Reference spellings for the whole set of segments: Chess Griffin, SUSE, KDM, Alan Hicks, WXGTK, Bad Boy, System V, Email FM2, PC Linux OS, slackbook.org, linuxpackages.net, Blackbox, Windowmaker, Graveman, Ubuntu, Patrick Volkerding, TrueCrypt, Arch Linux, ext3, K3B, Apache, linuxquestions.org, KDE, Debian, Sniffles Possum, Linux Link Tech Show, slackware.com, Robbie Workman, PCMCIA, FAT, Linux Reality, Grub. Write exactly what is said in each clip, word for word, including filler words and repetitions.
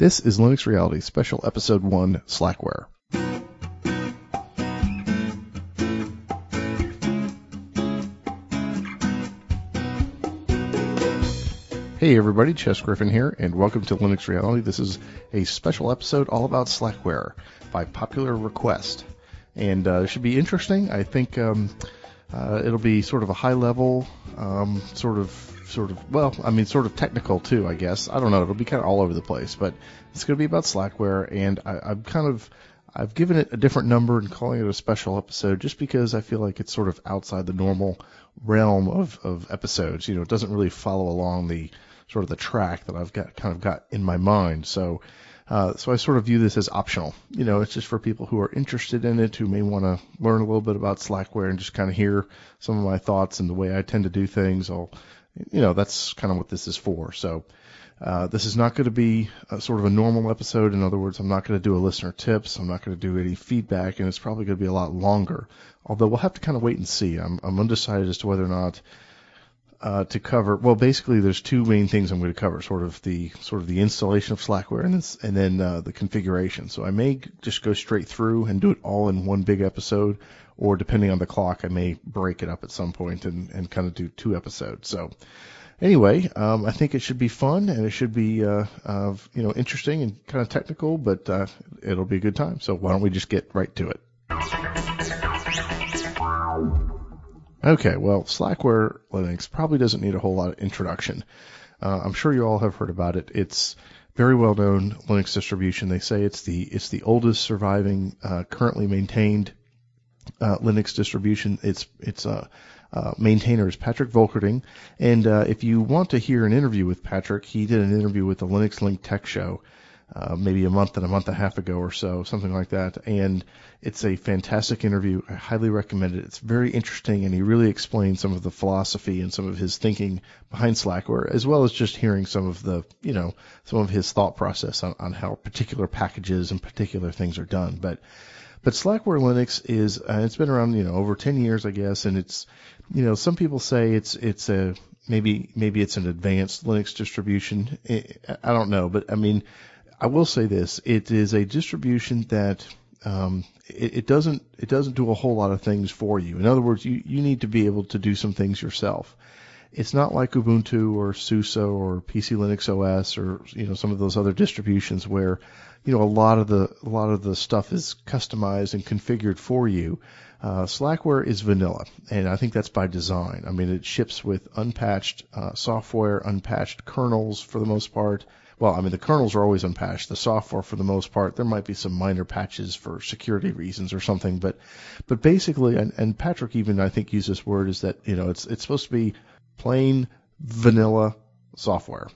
This is Linux Reality Special Episode one, Slackware. Hey everybody, Chess Griffin here, and welcome to Linux Reality. This is a special episode all about Slackware by popular request. And uh, it should be interesting. I think um, uh, it'll be sort of a high-level um, sort of Sort of, well, I mean, sort of technical too, I guess. I don't know. It'll be kind of all over the place, but it's going to be about Slackware, and I, I'm kind of, I've given it a different number and calling it a special episode just because I feel like it's sort of outside the normal realm of, of episodes. You know, it doesn't really follow along the sort of the track that I've got kind of got in my mind. So, uh, so I sort of view this as optional. You know, it's just for people who are interested in it, who may want to learn a little bit about Slackware and just kind of hear some of my thoughts and the way I tend to do things. I'll You know, that's kind of what this is for. So uh, this is not going to be a, sort of a normal episode. In other words, I'm not going to do a listener tips. I'm not going to do any feedback, and it's probably going to be a lot longer. Although we'll have to kind of wait and see. I'm, I'm undecided as to whether or not uh, to cover. Well, basically, there's two main things I'm going to cover: sort of the sort of the installation of Slackware, and then and then uh, the configuration. So I may just go straight through and do it all in one big episode. Or depending on the clock, I may break it up at some point and, and kind of do two episodes. So anyway, um, I think it should be fun, and it should be, uh, uh, you know, interesting and kind of technical, but uh, it'll be a good time. So why don't we just get right to it? Okay, well, Slackware Linux probably doesn't need a whole lot of introduction. Uh, I'm sure you all have heard about it. It's very well-known Linux distribution. They say it's the, it's the oldest surviving uh, currently maintained Uh, Linux distribution. Its its uh, uh, maintainer is Patrick Volkerding, and uh, if you want to hear an interview with Patrick, he did an interview with the Linux Link Tech Show, uh, maybe a month and a month and a half ago or so, something like that. And it's a fantastic interview. I highly recommend it. It's very interesting, and he really explains some of the philosophy and some of his thinking behind Slackware, as well as just hearing some of the, you know, some of his thought process on, on how particular packages and particular things are done. But But Slackware Linux is, uh, it's been around, you know, over ten years, I guess, and it's, you know, some people say it's, it's a, maybe, maybe it's an advanced Linux distribution. I don't know, but I mean, I will say this, it is a distribution that, um, it, it doesn't, it doesn't do a whole lot of things for you. In other words, you, you need to be able to do some things yourself. It's not like Ubuntu or SUSE or P C Linux O S or, you know, some of those other distributions where, you know, a lot of the a lot of the stuff is customized and configured for you. Uh, Slackware is vanilla, and I think that's by design. I mean, it ships with unpatched uh, software, unpatched kernels for the most part. Well, I mean, the kernels are always unpatched. The software, for the most part, there might be some minor patches for security reasons or something, but but basically, and, and Patrick even I think used this word, is that, you know, it's it's supposed to be plain vanilla software.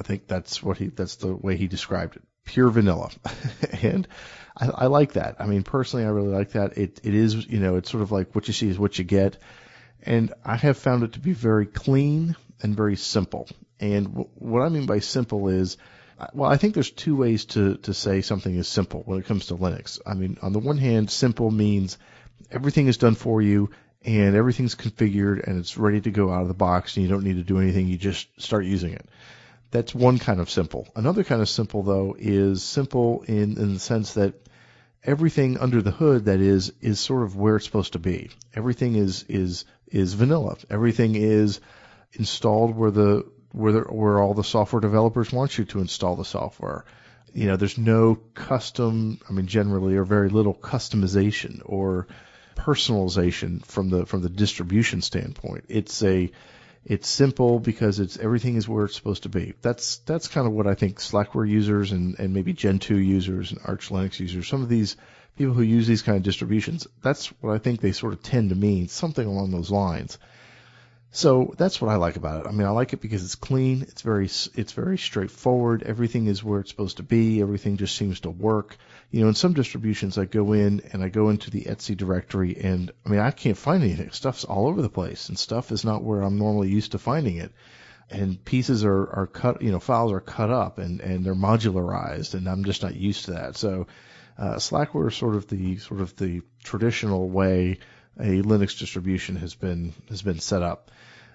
I think that's what he that's the way he described it. Pure vanilla. And I, I like that. I mean, personally, I really like that. It it is, you know, it's sort of like what you see is what you get. And I have found it to be very clean and very simple. And w- what I mean by simple is, well, I think there's two ways to, to say something is simple when it comes to Linux. I mean, on the one hand, simple means everything is done for you, and everything's configured, and it's ready to go out of the box, and you don't need to do anything. You just start using it. That's one kind of simple. Another kind of simple, though, is simple in, in the sense that everything under the hood, that is, is sort of where it's supposed to be. Everything is is is vanilla. Everything is installed where the where the, where all the software developers want you to install the software. You know, there's no custom, I mean, generally, or very little customization or personalization from the from the distribution standpoint. It's a It's simple because it's everything is where it's supposed to be. That's that's kind of what I think Slackware users and, and maybe Gentoo users and Arch Linux users, some of these people who use these kind of distributions, that's what I think they sort of tend to mean, something along those lines. So that's what I like about it. I mean, I like it because it's clean, it's very it's very straightforward. Everything is where it's supposed to be. Everything just seems to work. You know, in some distributions, I go in and I go into the Etsy directory, and I mean, I can't find anything. Stuff's all over the place, and stuff is not where I'm normally used to finding it. And pieces are, are cut, you know, files are cut up and, and they're modularized, and I'm just not used to that. So uh, Slackware is sort of the sort of the traditional way a Linux distribution has been has been set up.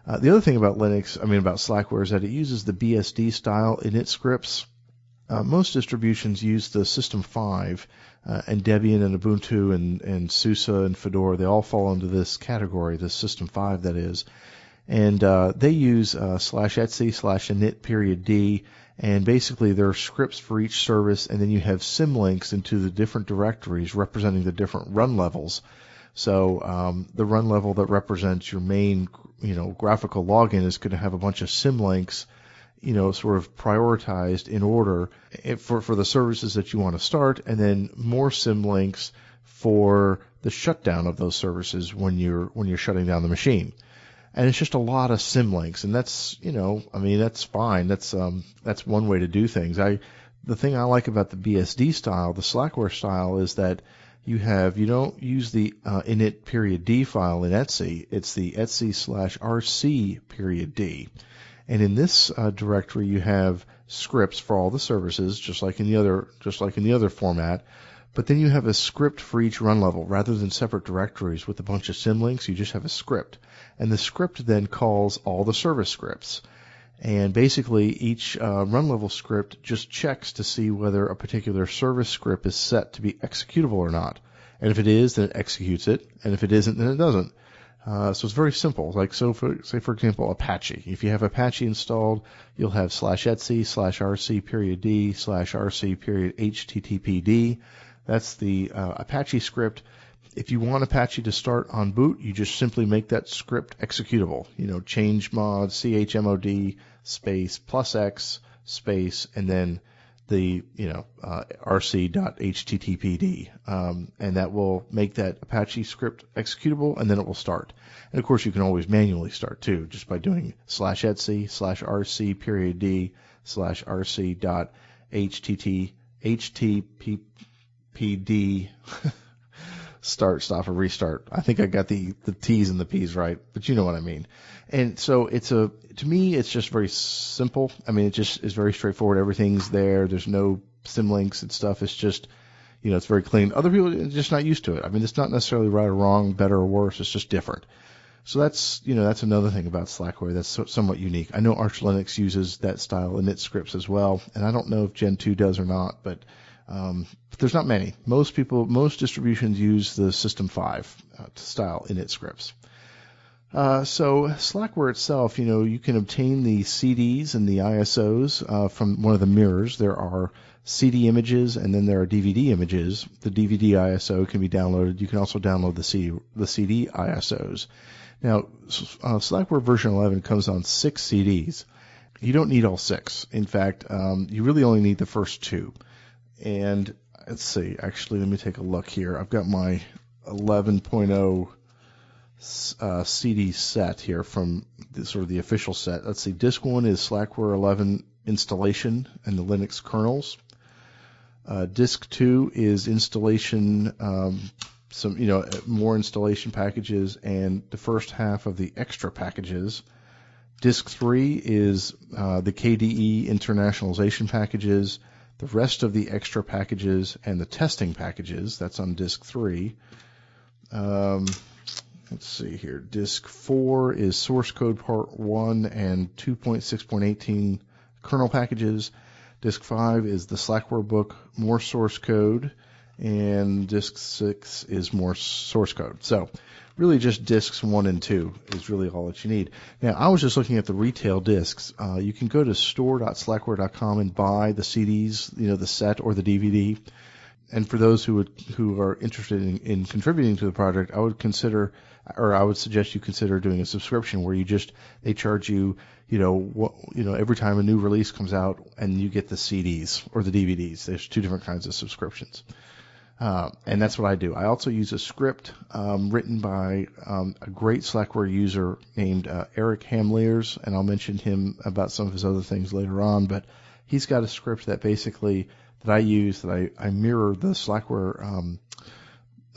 Uh, the other thing about Linux, I mean about Slackware, is that it uses the B S D style init scripts. Uh, most distributions use the System V, uh, and Debian and Ubuntu and, and SUSE and Fedora, they all fall under this category, the System V, that is. And uh, they use uh, slash etsy slash init period d, and basically there are scripts for each service, and then you have symlinks into the different directories representing the different run levels. So um, the run level that represents your main, you know, graphical login is going to have a bunch of symlinks, you know, sort of prioritized in order for for the services that you want to start, and then more symlinks for the shutdown of those services when you're when you're shutting down the machine. And it's just a lot of symlinks, and that's, you know, I mean, that's fine. That's um, that's one way to do things. I, the thing I like about the B S D style, the Slackware style, is that you have, you don't use the uh, init period d file in etsy. It's the etsy slash rc period d. And in this uh, directory, you have scripts for all the services, just like in the other, just like in the other format. But then you have a script for each run level. Rather than separate directories with a bunch of symlinks, you just have a script. And the script then calls all the service scripts. And basically, each uh, run level script just checks to see whether a particular service script is set to be executable or not. And if it is, then it executes it. And if it isn't, then it doesn't. Uh, so it's very simple. Like, so for, say, for example, Apache. If you have Apache installed, you'll have slash etsy slash rc period d slash rc period httpd. That's the uh, Apache script. If you want Apache to start on boot, you just simply make that script executable. You know, change mod chmod space plus x space and then the, you know, uh, rc.httpd. Um, and that will make that Apache script executable, and then it will start. And, of course, you can always manually start, too, just by doing slash etsy slash rc period d slash rc.httpd. P D start, stop, or restart. I think I got the, the T's and the P's right, but you know what I mean. And so it's a, to me, it's just very simple. I mean, it just is very straightforward. Everything's there. There's no symlinks and stuff. It's just, you know, it's very clean. Other people are just not used to it. I mean, it's not necessarily right or wrong, better or worse. It's just different. So that's, you know, that's another thing about Slackware that's so, somewhat unique. I know Arch Linux uses that style in its scripts as well, and I don't know if Gentoo does or not, but Um, but there's not many. Most people, most distributions use the System V uh, style init scripts. Uh, so Slackware itself, you know, you can obtain the C Ds and the I S Os uh, from one of the mirrors. There are C D images, and then there are D V D images. The D V D I S O can be downloaded. You can also download the C D, the C D I S Os. Now, uh, Slackware version eleven comes on six C Ds. You don't need all six. In fact, um, you really only need the first two. And let's see, actually, let me take a look here. I've got my eleven point oh uh, C D set here from the, sort of the official set. Let's see, disk one is Slackware eleven installation and the Linux kernels. Uh, disk two is installation, um, some, you know, more installation packages and the first half of the extra packages. Disk three is uh, the K D E internationalization packages, the rest of the extra packages, and the testing packages. That's on disk three. Um, let's see here. Disk four is source code part one and two point six point eighteen kernel packages. Disk five is the Slackware book, more source code, and disk six is more source code. So really just disks one and two is really all that you need. Now, I was just looking at the retail disks. Uh, you can go to store dot slackware dot com and buy the C Ds, you know, the set or the D V D. And for those who would, who are interested in, in contributing to the project, I would consider, or I would suggest you consider doing a subscription where you just, they charge you, you know, what, you know, every time a new release comes out and you get the C Ds or the D V Ds. There's two different kinds of subscriptions. Uh, and that's what I do. I also use a script um, written by um, a great Slackware user named uh, Eric Hameleers, and I'll mention him about some of his other things later on. But he's got a script that basically that I use that I, I mirror the Slackware um,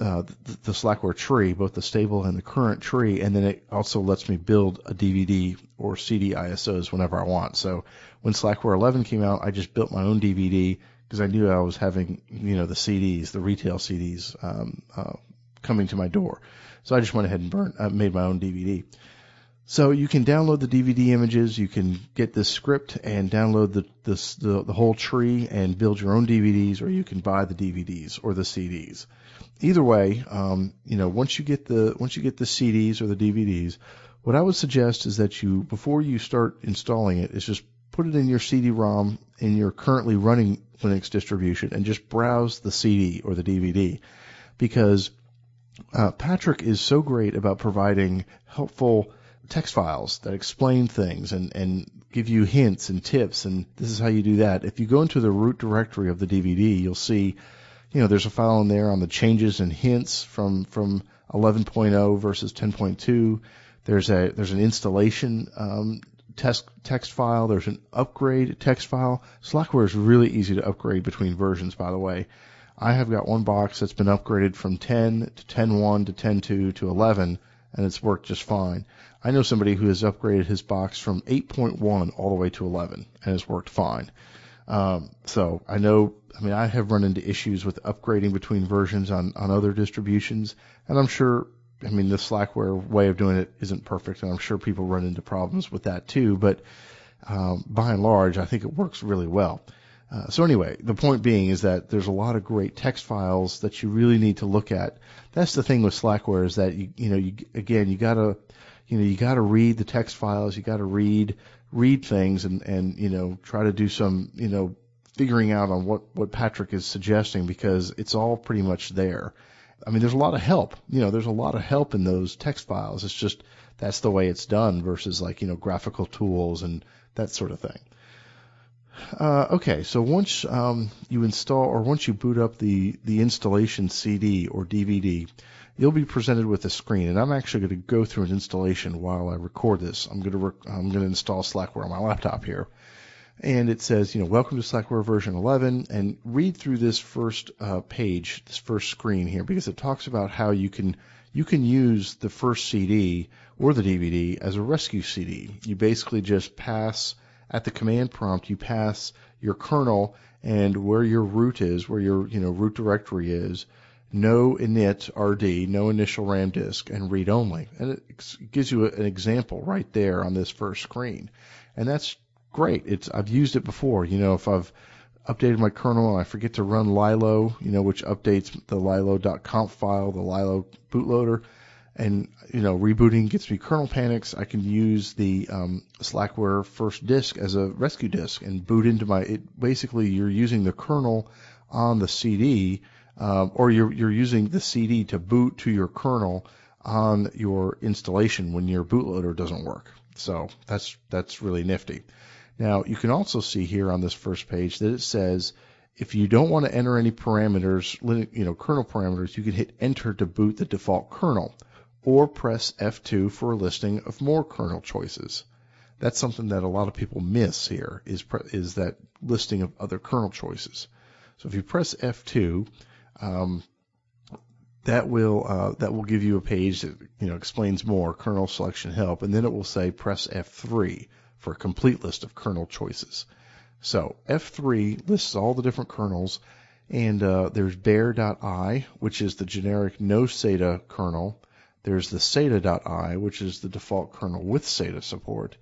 uh, the, the Slackware tree, both the stable and the current tree, and then it also lets me build a D V D or C D I S Os whenever I want. So when Slackware eleven came out, I just built my own D V D, because I knew I was having, you know, the C Ds, the retail C Ds um, uh, coming to my door. So I just went ahead and burnt, uh, made my own D V D. So you can download the D V D images, you can get this script and download the, this, the the whole tree and build your own D V Ds, or you can buy the D V Ds or the C Ds. Either way, um, you know, once you get the once you get the C Ds or the D V Ds, what I would suggest is that you, before you start installing it, is just put it in your C D ROM in your currently running Linux distribution and just browse the C D or the D V D, because uh, Patrick is so great about providing helpful text files that explain things and, and give you hints and tips, and this is how you do that. If you go into the root directory of the D V D, you'll see, you know, there's a file in there on the changes and hints from, from eleven point oh versus ten point two. There's a there's an installation um, text text file. There's an upgrade text file. Slackware is really easy to upgrade between versions, by the way. I have got one box that's been upgraded from ten to ten point one to ten point two to eleven, and it's worked just fine. I know somebody who has upgraded his box from eight point one all the way to eleven, and it's worked fine. Um, so I know, I mean, I have run into issues with upgrading between versions on, on other distributions, and I'm sure, I mean, the Slackware way of doing it isn't perfect, and I'm sure people run into problems with that too, but um, by and large, I think it works really well. Uh, so anyway, the point being is that there's a lot of great text files that you really need to look at. That's the thing with Slackware, is that, you, you know, you, again, you got to, you know, you got to read the text files. You got to read, read things and, and, you know, try to do some, you know, figuring out on what, what Patrick is suggesting, because it's all pretty much there. I mean, there's a lot of help, you know, there's a lot of help in those text files. It's just, that's the way it's done versus, like, you know, graphical tools and that sort of thing. Uh, okay, so once um, you install or once you boot up the, the installation C D or D V D, you'll be presented with a screen. And I'm actually going to go through an installation while I record this. I'm going to rec- I'm going to install Slackware on my laptop here, and it says, you know, welcome to Slackware version eleven. And read through this first uh, page, this first screen here, because it talks about how you can you can use the first C D or the D V D as a rescue C D. You basically just pass. At the command prompt, you pass your kernel and where your root is, where your, you know, root directory is, no init R D, no initial RAM disk, and read only. And it gives you an example right there on this first screen. And that's great. It's, I've used it before. You know, if I've updated my kernel and I forget to run Lilo, you know, which updates the lilo dot conf file, the Lilo bootloader, and, you know, rebooting gets me kernel panics, I can use the um, Slackware first disk as a rescue disk and boot into my, it, basically you're using the kernel on the C D, uh, or you're, you're using the C D to boot to your kernel on your installation when your bootloader doesn't work. So that's, that's really nifty. Now, you can also see here on this first page that it says, if you don't want to enter any parameters, you know, kernel parameters, you can hit enter to boot the default kernel, or press F two for a listing of more kernel choices. That's something that a lot of people miss here, is pre- is that listing of other kernel choices. So if you press F two, um, that will uh, that will give you a page that, you know, explains more kernel selection help, and then it will say press F three for a complete list of kernel choices. So F three lists all the different kernels, and uh, there's bear dot i, which is the generic no SATA kernel. There's the SATA dot i, which is the default kernel with SATA support.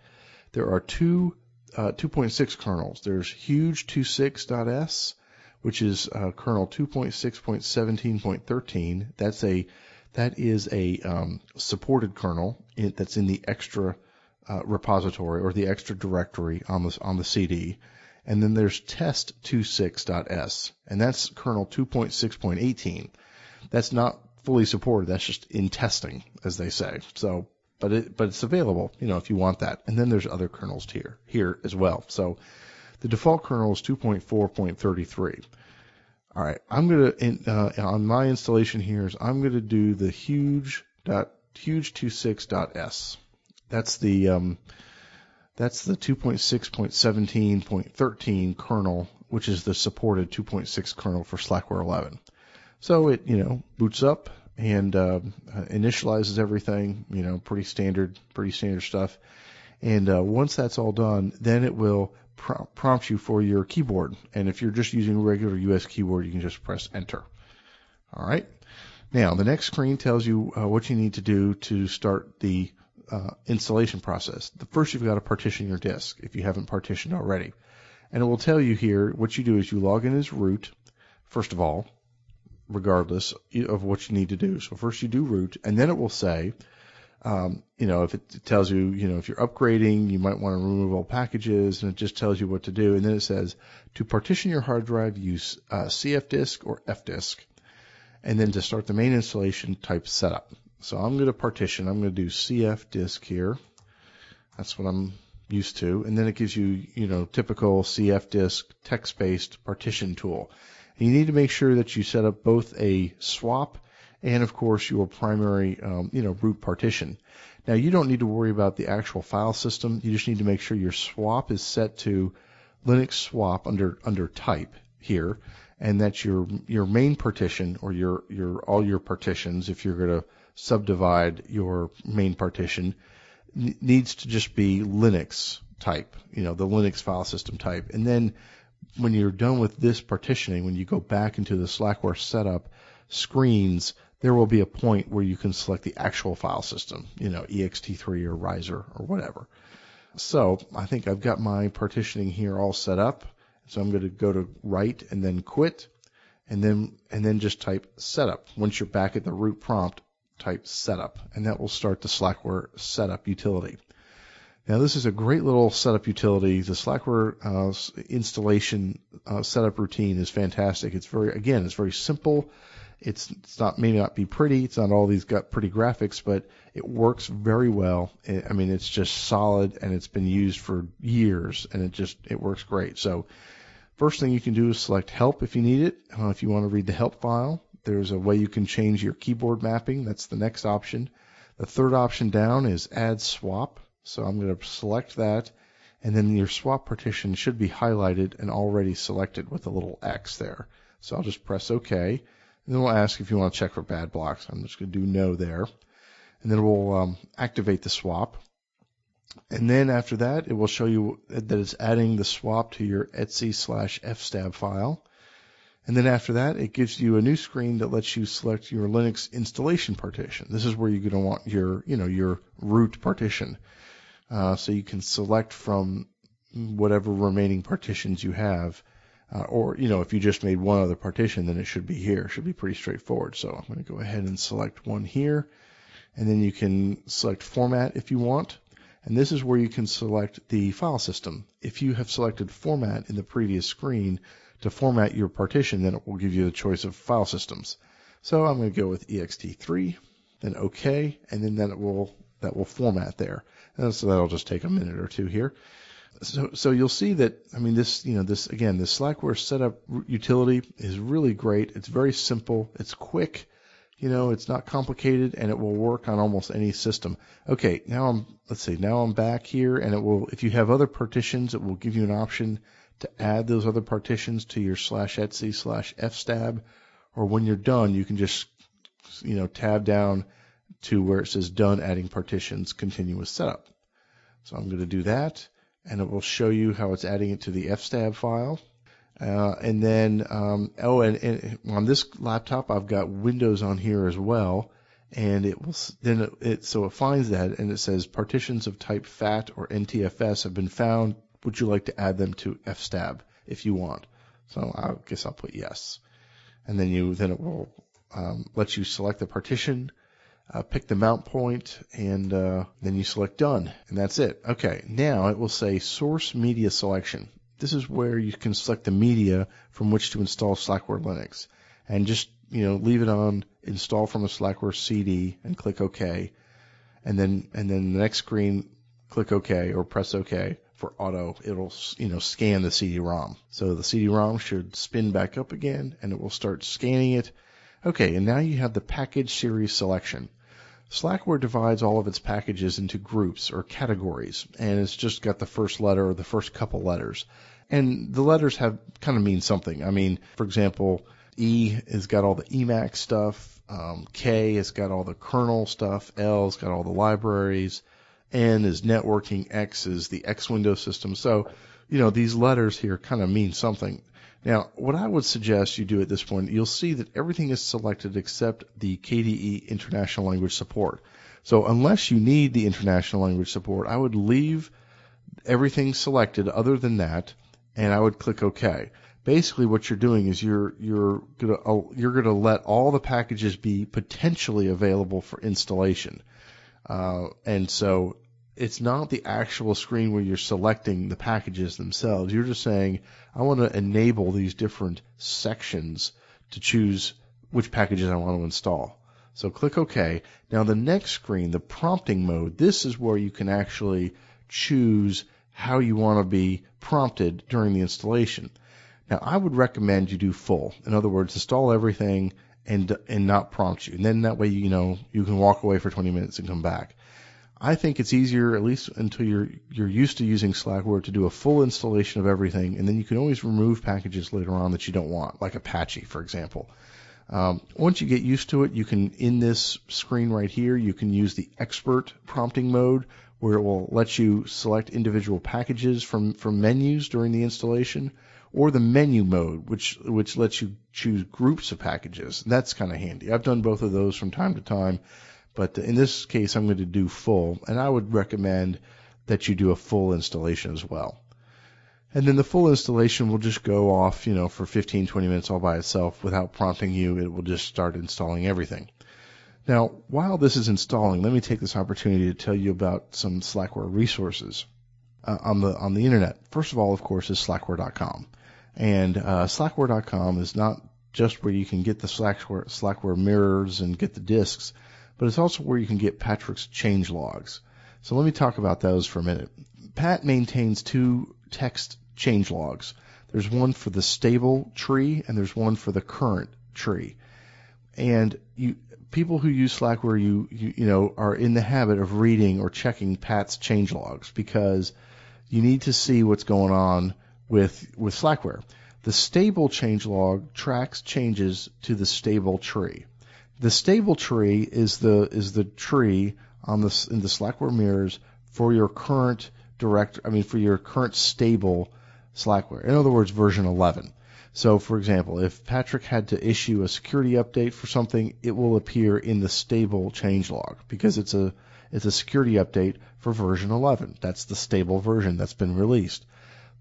There are two uh, two point six kernels. There's huge twenty-six dot s, which is uh, kernel two point six point seventeen point thirteen. That's a that is a um, supported kernel in, that's in the extra uh, repository or the extra directory on the on the C D. And then there's test twenty-six dot s, and that's kernel two point six point eighteen. That's not fully supported. That's just in testing, as they say. So, but it, but it's available, you know, if you want that. And then there's other kernels here, here as well. So the default kernel is two point four point thirty-three. All right. I'm going to, uh, on my installation here is I'm going to do the huge dot, huge twenty-six dot s. That's the, um, that's the two point six point seventeen point thirteen kernel, which is the supported two point six kernel for Slackware eleven. So it, you know, boots up and uh, initializes everything, you know, pretty standard, pretty standard stuff. And uh, once that's all done, then it will pr- prompt you for your keyboard. And if you're just using a regular U S keyboard, you can just press enter. All right. Now, the next screen tells you uh, what you need to do to start the uh, installation process. The first, you've got to partition your disk if you haven't partitioned already. And it will tell you here, what you do is you log in as root, first of all, regardless of what you need to do. So first you do root, and then it will say, um, you know, if it tells you, you know, if you're upgrading, you might want to remove all packages, and it just tells you what to do. And then it says, to partition your hard drive, use uh, C F disk or F disk. And then to start the main installation, type setup. So I'm going to partition. I'm going to do C F disk here. That's what I'm used to. And then it gives you, you know, typical C F disk text-based partition tool. And you need to make sure that you set up both a swap and, of course, your primary, um, you know, root partition. Now, you don't need to worry about the actual file system. You just need to make sure your swap is set to Linux swap under under type here, and that your your main partition or your your all your partitions, if you're going to subdivide your main partition, n- needs to just be Linux type, you know, the Linux file system type. And then when you're done with this partitioning, when you go back into the Slackware setup screens, there will be a point where you can select the actual file system, you know, E X T three or riser or whatever. So I think I've got my partitioning here all set up. So I'm going to go to right and then quit, and then and then just type setup. Once you're back at the root prompt, type setup, and that will start the Slackware setup utility. Now, this is a great little setup utility. The Slackware uh, installation uh, setup routine is fantastic. It's very, again, it's very simple. It's, it's not, may not be pretty. It's not all these got pretty graphics, but it works very well. I mean, it's just solid, and it's been used for years, and it just, it works great. So first thing you can do is select help if you need it. Uh, if you want to read the help file, there's a way you can change your keyboard mapping. That's the next option. The third option down is add swap. So I'm going to select that, and then your swap partition should be highlighted and already selected with a little X there. So I'll just press OK, and then we'll ask if you want to check for bad blocks. I'm just going to do no there, and then we'll um, activate the swap. And then after that, it will show you that it's adding the swap to your etsy slash fstab file. And then after that, it gives you a new screen that lets you select your Linux installation partition. This is where you're going to want your, you know, your root partition. Uh, so you can select from whatever remaining partitions you have, uh, or, you know, if you just made one other partition, then it should be here. It should be pretty straightforward. So I'm going to go ahead and select one here, and then you can select format if you want. And this is where you can select the file system. If you have selected format in the previous screen to format your partition, then it will give you the choice of file systems. So I'm going to go with E X T three, then OK, and then, then it will that will format there. And so that'll just take a minute or two here. So, so you'll see that, I mean, this, you know, this, again, the Slackware setup utility is really great. It's very simple. It's quick. You know, it's not complicated, and it will work on almost any system. Okay. Now I'm, let's see, now I'm back here, and it will, if you have other partitions, it will give you an option to add those other partitions to your slash etsy slash fstab, or when you're done, you can just, you know, tab down to where it says done adding partitions, continuous setup. So I'm going to do that, and it will show you how it's adding it to the fstab file. Uh, and then, um, oh, and, and on this laptop, I've got Windows on here as well. And it will, then it, it, so it finds that, and it says partitions of type FAT or N T F S have been found. Would you like to add them to fstab if you want? So I guess I'll put yes. And then you, then it will, um, let you select the partition. Uh, pick the mount point, and uh, then you select done, and that's it. Okay, now it will say source media selection. This is where you can select the media from which to install Slackware Linux, and just, you know, leave it on install from a Slackware C D and click OK, and then and then the next screen click OK or press OK for auto. It'll, you know, scan the C D ROM. So the C D ROM should spin back up again, and it will start scanning it. Okay, and now you have the package series selection. Slackware divides all of its packages into groups or categories, and it's just got the first letter or the first couple letters. And the letters have kind of mean something. I mean, for example, E has got all the Emacs stuff, um, K has got all the kernel stuff, L has got all the libraries, N is networking, X is the X window system. So, you know, these letters here kind of mean something. Now, what I would suggest you do at this point, you'll see that everything is selected except the K D E International Language Support. So unless you need the international language support, I would leave everything selected other than that, and I would click OK. Basically, what you're doing is you're you're gonna you're gonna let all the packages be potentially available for installation, uh, and so it's not the actual screen where you're selecting the packages themselves. You're just saying, I want to enable these different sections to choose which packages I want to install. So click OK. Now the next screen, the prompting mode, this is where you can actually choose how you want to be prompted during the installation. Now, I would recommend you do full. In other words, install everything and and not prompt you. And then that way, you know, you can walk away for twenty minutes and come back. I think it's easier, at least until you're you're used to using Slackware, to do a full installation of everything. And then you can always remove packages later on that you don't want, like Apache, for example. Um, once you get used to it, you can, in this screen right here, you can use the expert prompting mode, where it will let you select individual packages from, from menus during the installation, or the menu mode, which which lets you choose groups of packages. And that's kind of handy. I've done both of those from time to time, but in this case, I'm going to do full, and I would recommend that you do a full installation as well. And then the full installation will just go off, you know, for fifteen, twenty minutes all by itself without prompting you. It will just start installing everything. Now, while this is installing, let me take this opportunity to tell you about some Slackware resources uh, on the on the internet. First of all, of course, is slackware dot com. And uh, slackware dot com is not just where you can get the Slackware, Slackware mirrors and get the disks, but it's also where you can get Patrick's change logs. So let me talk about those for a minute. Pat maintains two text change logs. There's one for the stable tree, and there's one for the current tree. And you people who use Slackware, you, you you know, are in the habit of reading or checking Pat's change logs, because you need to see what's going on with with Slackware. The stable change log tracks changes to the stable tree. The stable tree is the is the tree on the in the Slackware mirrors for your current direct I mean for your current stable Slackware. In other words, version eleven. So, for example, if Patrick had to issue a security update for something, it will appear in the stable change log, because it's a it's a security update for version eleven. That's the stable version that's been released.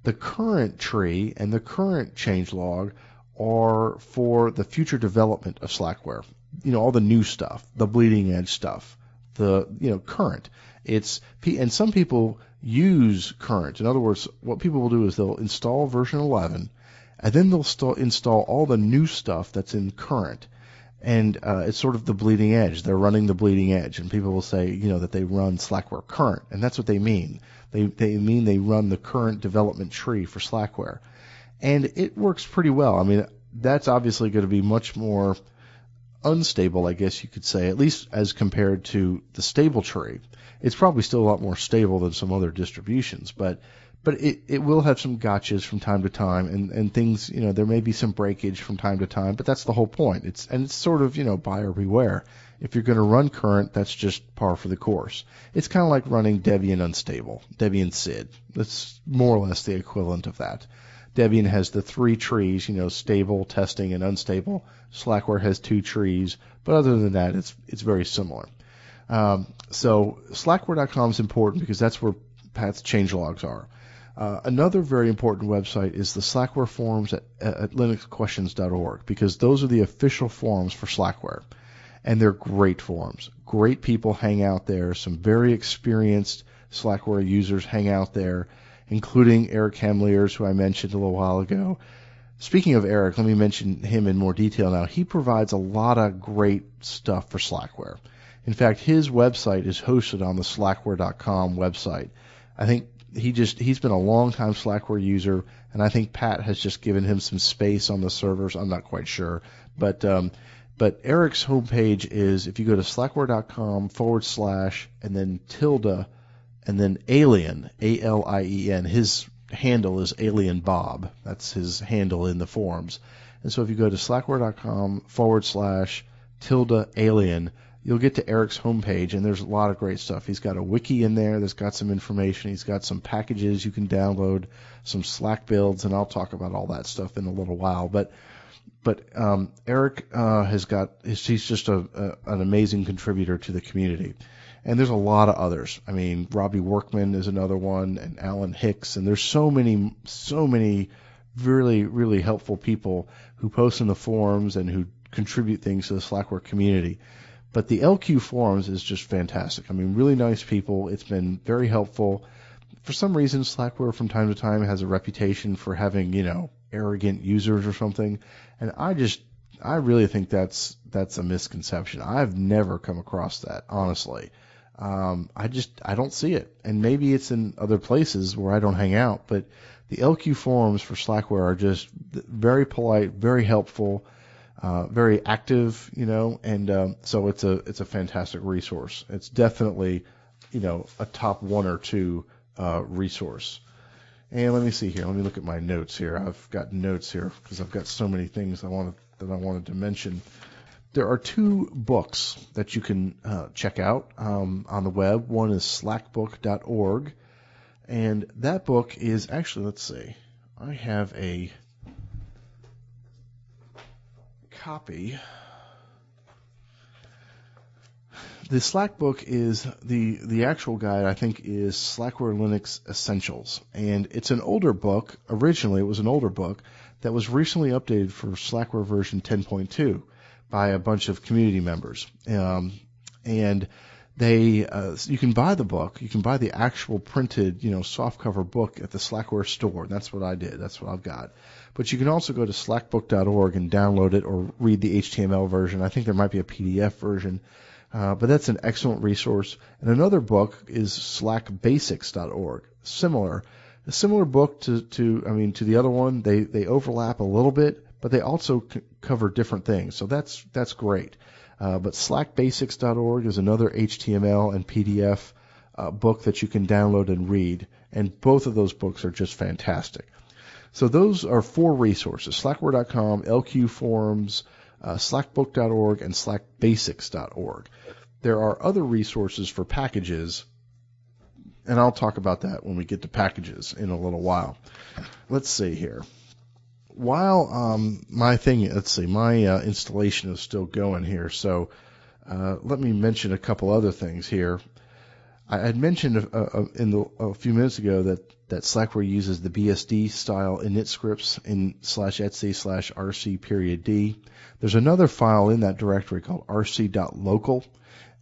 The current tree and the current changelog are for the future development of Slackware. You know, all the new stuff, the bleeding edge stuff, the, you know, current. It's, and some people use current. In other words, what people will do is they'll install version eleven, and then they'll st- install all the new stuff that's in current. And uh, it's sort of the bleeding edge. They're running the bleeding edge, and people will say, you know, that they run Slackware current, and that's what they mean. They they mean they run the current development tree for Slackware, and it works pretty well. I mean, that's obviously going to be much more unstable, I guess you could say, at least as compared to the stable tree. It's probably still a lot more stable than some other distributions, but but it, it will have some gotchas from time to time, and, and things, you know, there may be some breakage from time to time, but that's the whole point. It's, and it's sort of, you know, buyer beware. If you're going to run current, that's just par for the course. It's kind of like running Debian unstable, Debian S I D. That's more or less the equivalent of that. Debian has the three trees, you know, stable, testing, and unstable. Slackware has two trees, but other than that, it's it's very similar. Um, so slackware dot com is important because that's where Pat's change logs are. Uh, another very important website is the Slackware forums at, at linux questions dot org, because those are the official forums for Slackware, and they're great forums. Great people hang out there. Some very experienced Slackware users hang out there, including Eric Hameleers, who I mentioned a little while ago. Speaking of Eric, let me mention him in more detail now. He provides a lot of great stuff for Slackware. In fact, his website is hosted on the slackware dot com website. I think He just he's been a long-time Slackware user, and I think Pat has just given him some space on the servers. I'm not quite sure, but um, but Eric's homepage is, if you go to slackware dot com forward slash and then tilde and then alien, A L I E N. His handle is Alien Bob. That's his handle in the forums. And so if you go to slackware dot com forward slash tilde alien, you'll get to Eric's homepage, and there's a lot of great stuff. He's got a wiki in there that's got some information. He's got some packages you can download, some Slack builds, and I'll talk about all that stuff in a little while. But but um, Eric uh, has got he's just a, a, an amazing contributor to the community, And there's a lot of others. I mean, Robbie Workman is another one, and Alan Hicks, and there's so many, so many really, really helpful people who post in the forums and who contribute things to the Slackware community. But the L Q forums is just fantastic. I mean, really nice people. It's been very helpful. For some reason, Slackware from time to time has a reputation for having, you know, arrogant users or something, and I just, I really think that's that's a misconception. I've never come across that, honestly. Um, I just, I don't see it. And maybe it's in other places where I don't hang out, but the L Q forums for Slackware are just very polite, very helpful, uh, very active, you know, and um, so it's a, it's a fantastic resource. It's definitely, you know, a top one or two uh, resource. And let me see here. Let me look at my notes here. I've got notes here because I've got so many things I want to, that I wanted to mention. There are two books that you can uh, check out um, on the web. One is slackbook dot org, and that book is actually, let's see, I have a copy. The Slack book is the the actual guide, I think, is Slackware Linux Essentials, and it's an older book. Originally, it was an older book that was recently updated for Slackware version ten point two. by a bunch of community members, um, and they uh, you can buy the book. You can buy the actual printed, you know, softcover book at the Slackware store. And that's what I did. That's what I've got. But you can also go to slackbook dot org and download it or read the H T M L version. I think there might be a P D F version, uh, but that's an excellent resource. And another book is slack basics dot org. Similar, a similar book to, to I mean to the other one. They they overlap a little bit, but they also c- cover different things, so that's that's great. Uh, but slack basics dot org is another H T M L and P D F uh, book that you can download and read, and both of those books are just fantastic. So those are four resources: slackware dot com, L Q forums, uh, slackbook dot org, and slack basics dot org. There are other resources for packages, and I'll talk about that when we get to packages in a little while. Let's see here. While um, my thing, let's see, my uh, installation is still going here, so uh, let me mention a couple other things here. I had mentioned a, a, in the, a few minutes ago that, that Slackware uses the B S D style init scripts in slash etsy slash rc period d. There's another file in that directory called rc.local,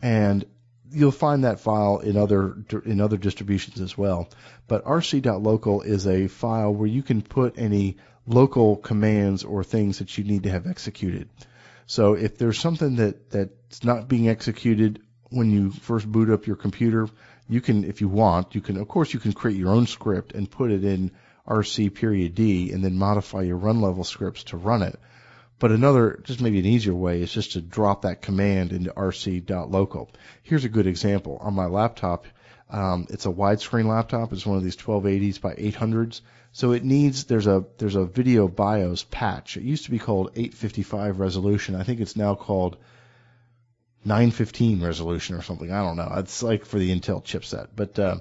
and you'll find that file in other in other distributions as well. But rc.local is a file where you can put any local commands or things that you need to have executed. So if there's something that, that's not being executed when you first boot up your computer, you can, if you want, you can, of course, you can create your own script and put it in R C period D and then modify your run level scripts to run it. But another, just maybe an easier way, is just to drop that command into rc.local. Here's a good example. On my laptop, um, it's a widescreen laptop. It's one of these twelve eighties by eight hundreds. So it needs, there's a there's a video BIOS patch. It used to be called eight fifty-five resolution. I think it's now called nine fifteen resolution or something. I don't know. It's like for the Intel chipset. But uh,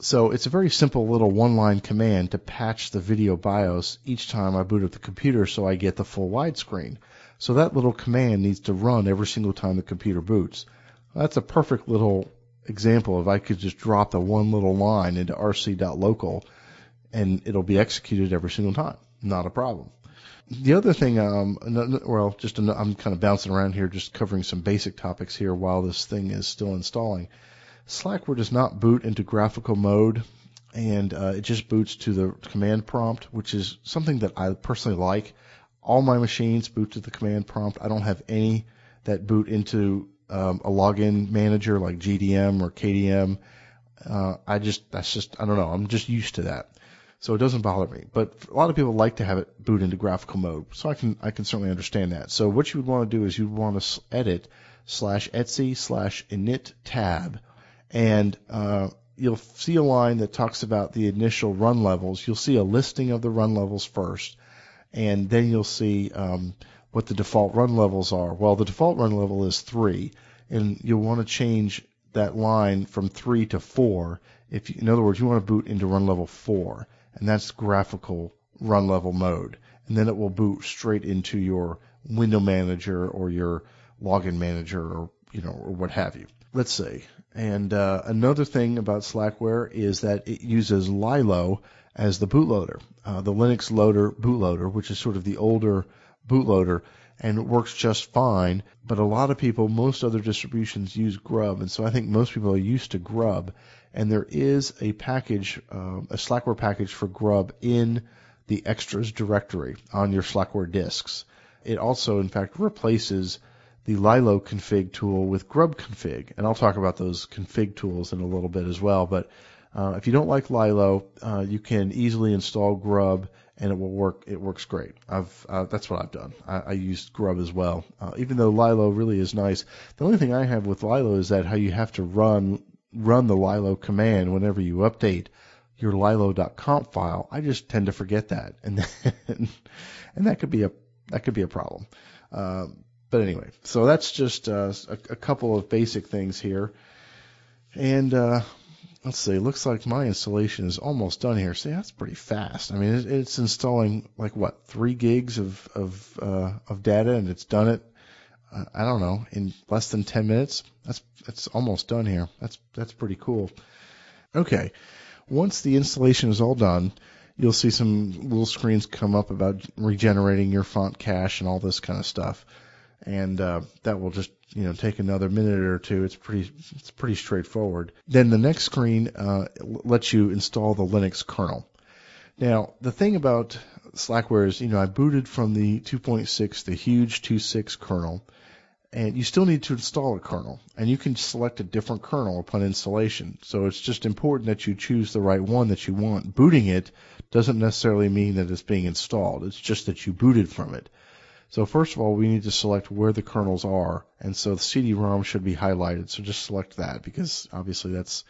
so it's a very simple little one-line command to patch the video BIOS each time I boot up the computer so I get the full widescreen. So that little command needs to run every single time the computer boots. That's a perfect little example of I could just drop the one little line into rc.local, and it'll be executed every single time. Not a problem. The other thing, um, well, just an, I'm kind of bouncing around here, just covering some basic topics here while this thing is still installing. Slackware does not boot into graphical mode, and uh, it just boots to the command prompt, which is something that I personally like. All my machines boot to the command prompt. I don't have any that boot into um, a login manager like G D M or K D M. Uh, I just, that's just, I don't know, I'm just used to that. So it doesn't bother me, but a lot of people like to have it boot into graphical mode. So I can I can certainly understand that. So what you would want to do is you would want to edit slash etsy slash init tab, and uh, you'll see a line that talks about the initial run levels. You'll see a listing of the run levels first, and then you'll see um, what the default run levels are. Well, the default run level is three, and you'll want to change that line from three to four. If you, in other words, you want to boot into run level four. And that's graphical run level mode. And then it will boot straight into your window manager or your login manager or, you know, or what have you. let's see. And uh, another thing about Slackware is that it uses Lilo as the bootloader, uh, the Linux loader bootloader, which is sort of the older bootloader, and it works just fine. But a lot of people, most other distributions use Grub, and so I think most people are used to Grub. And there is a package, uh, a Slackware package for Grub in the extras directory on your Slackware disks. It also, in fact, replaces the Lilo config tool with Grub config, and I'll talk about those config tools in a little bit as well. But uh, if you don't like Lilo, uh, you can easily install Grub, and it will work. It works great. I've uh, that's what I've done. I, I used Grub as well, uh, even though Lilo really is nice. The only thing I have with Lilo is that how you have to run run the Lilo command whenever you update your lilo dot conf file. I just tend to forget that, and then, and that could be a that could be a problem. Uh, but anyway, so that's just uh, a, a couple of basic things here. And uh, let's see, looks like my installation is almost done here. See, that's pretty fast. I mean, it, it's installing like what three gigs of of uh, of data, and it's done it. Uh, I don't know, in less than ten minutes. That's that's almost done here. That's that's pretty cool. Okay. Once the installation is all done, you'll see some little screens come up about regenerating your font cache and all this kind of stuff, and uh, that will just you know take another minute or two. It's pretty it's pretty straightforward. Then the next screen uh, lets you install the Linux kernel. Now the thing about Slackware is you know I booted from the two point six, the huge two point six kernel, and you still need to install a kernel, and you can select a different kernel upon installation. So it's just important that you choose the right one that you want. Booting it doesn't necessarily mean that it's being installed. It's just that you booted from it. So first of all, we need to select where the kernels are, and so the C D ROM should be highlighted. So just select that, because obviously that's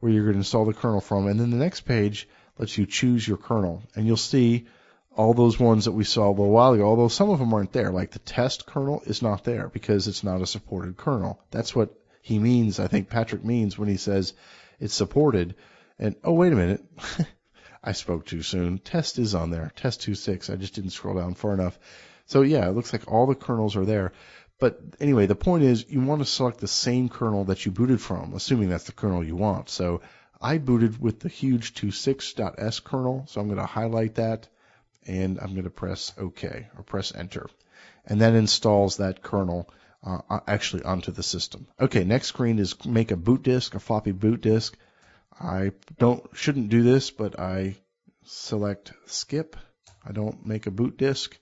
where you're going to install the kernel from. And then the next page lets you choose your kernel, and you'll see all those ones that we saw a little while ago, although some of them aren't there. Like the test kernel is not there because it's not a supported kernel. That's what he means, I think Patrick means when he says it's supported. And, oh, wait a minute, I spoke too soon. Test is on there, test two point six. I just didn't scroll down far enough. So, yeah, it looks like all the kernels are there. But anyway, the point is you want to select the same kernel that you booted from, assuming that's the kernel you want. So I booted with the huge two point six dot S kernel, so I'm going to highlight that. And I'm going to press OK or press Enter. And that installs that kernel uh, actually onto the system. Okay, next screen is make a boot disk, a floppy boot disk. I don't shouldn't do this, but I select Skip. I don't make a boot disk.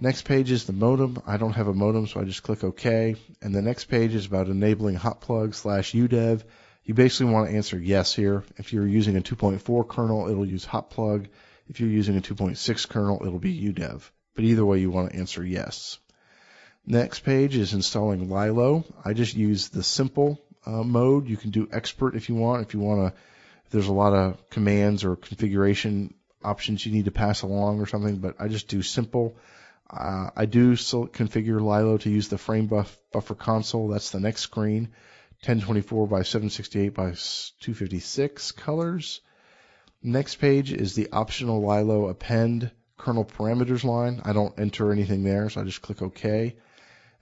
Next page is the modem. I don't have a modem, so I just click OK. And the next page is about enabling hotplug slash U D E V. You basically want to answer yes here. If you're using a two point four kernel, it'll use hotplug. If you're using a two point six kernel, it'll be U D E V. But either way, you want to answer yes. Next page is installing Lilo. I just use the simple uh, mode. You can do expert if you want. If you want to, if there's a lot of commands or configuration options you need to pass along or something, but I just do simple. Uh, I do configure Lilo to use the frame buff, buffer console. That's the next screen, ten twenty-four by seven sixty-eight by two fifty-six colors. Next page is the optional Lilo append kernel parameters line. I don't enter anything there, so I just click OK.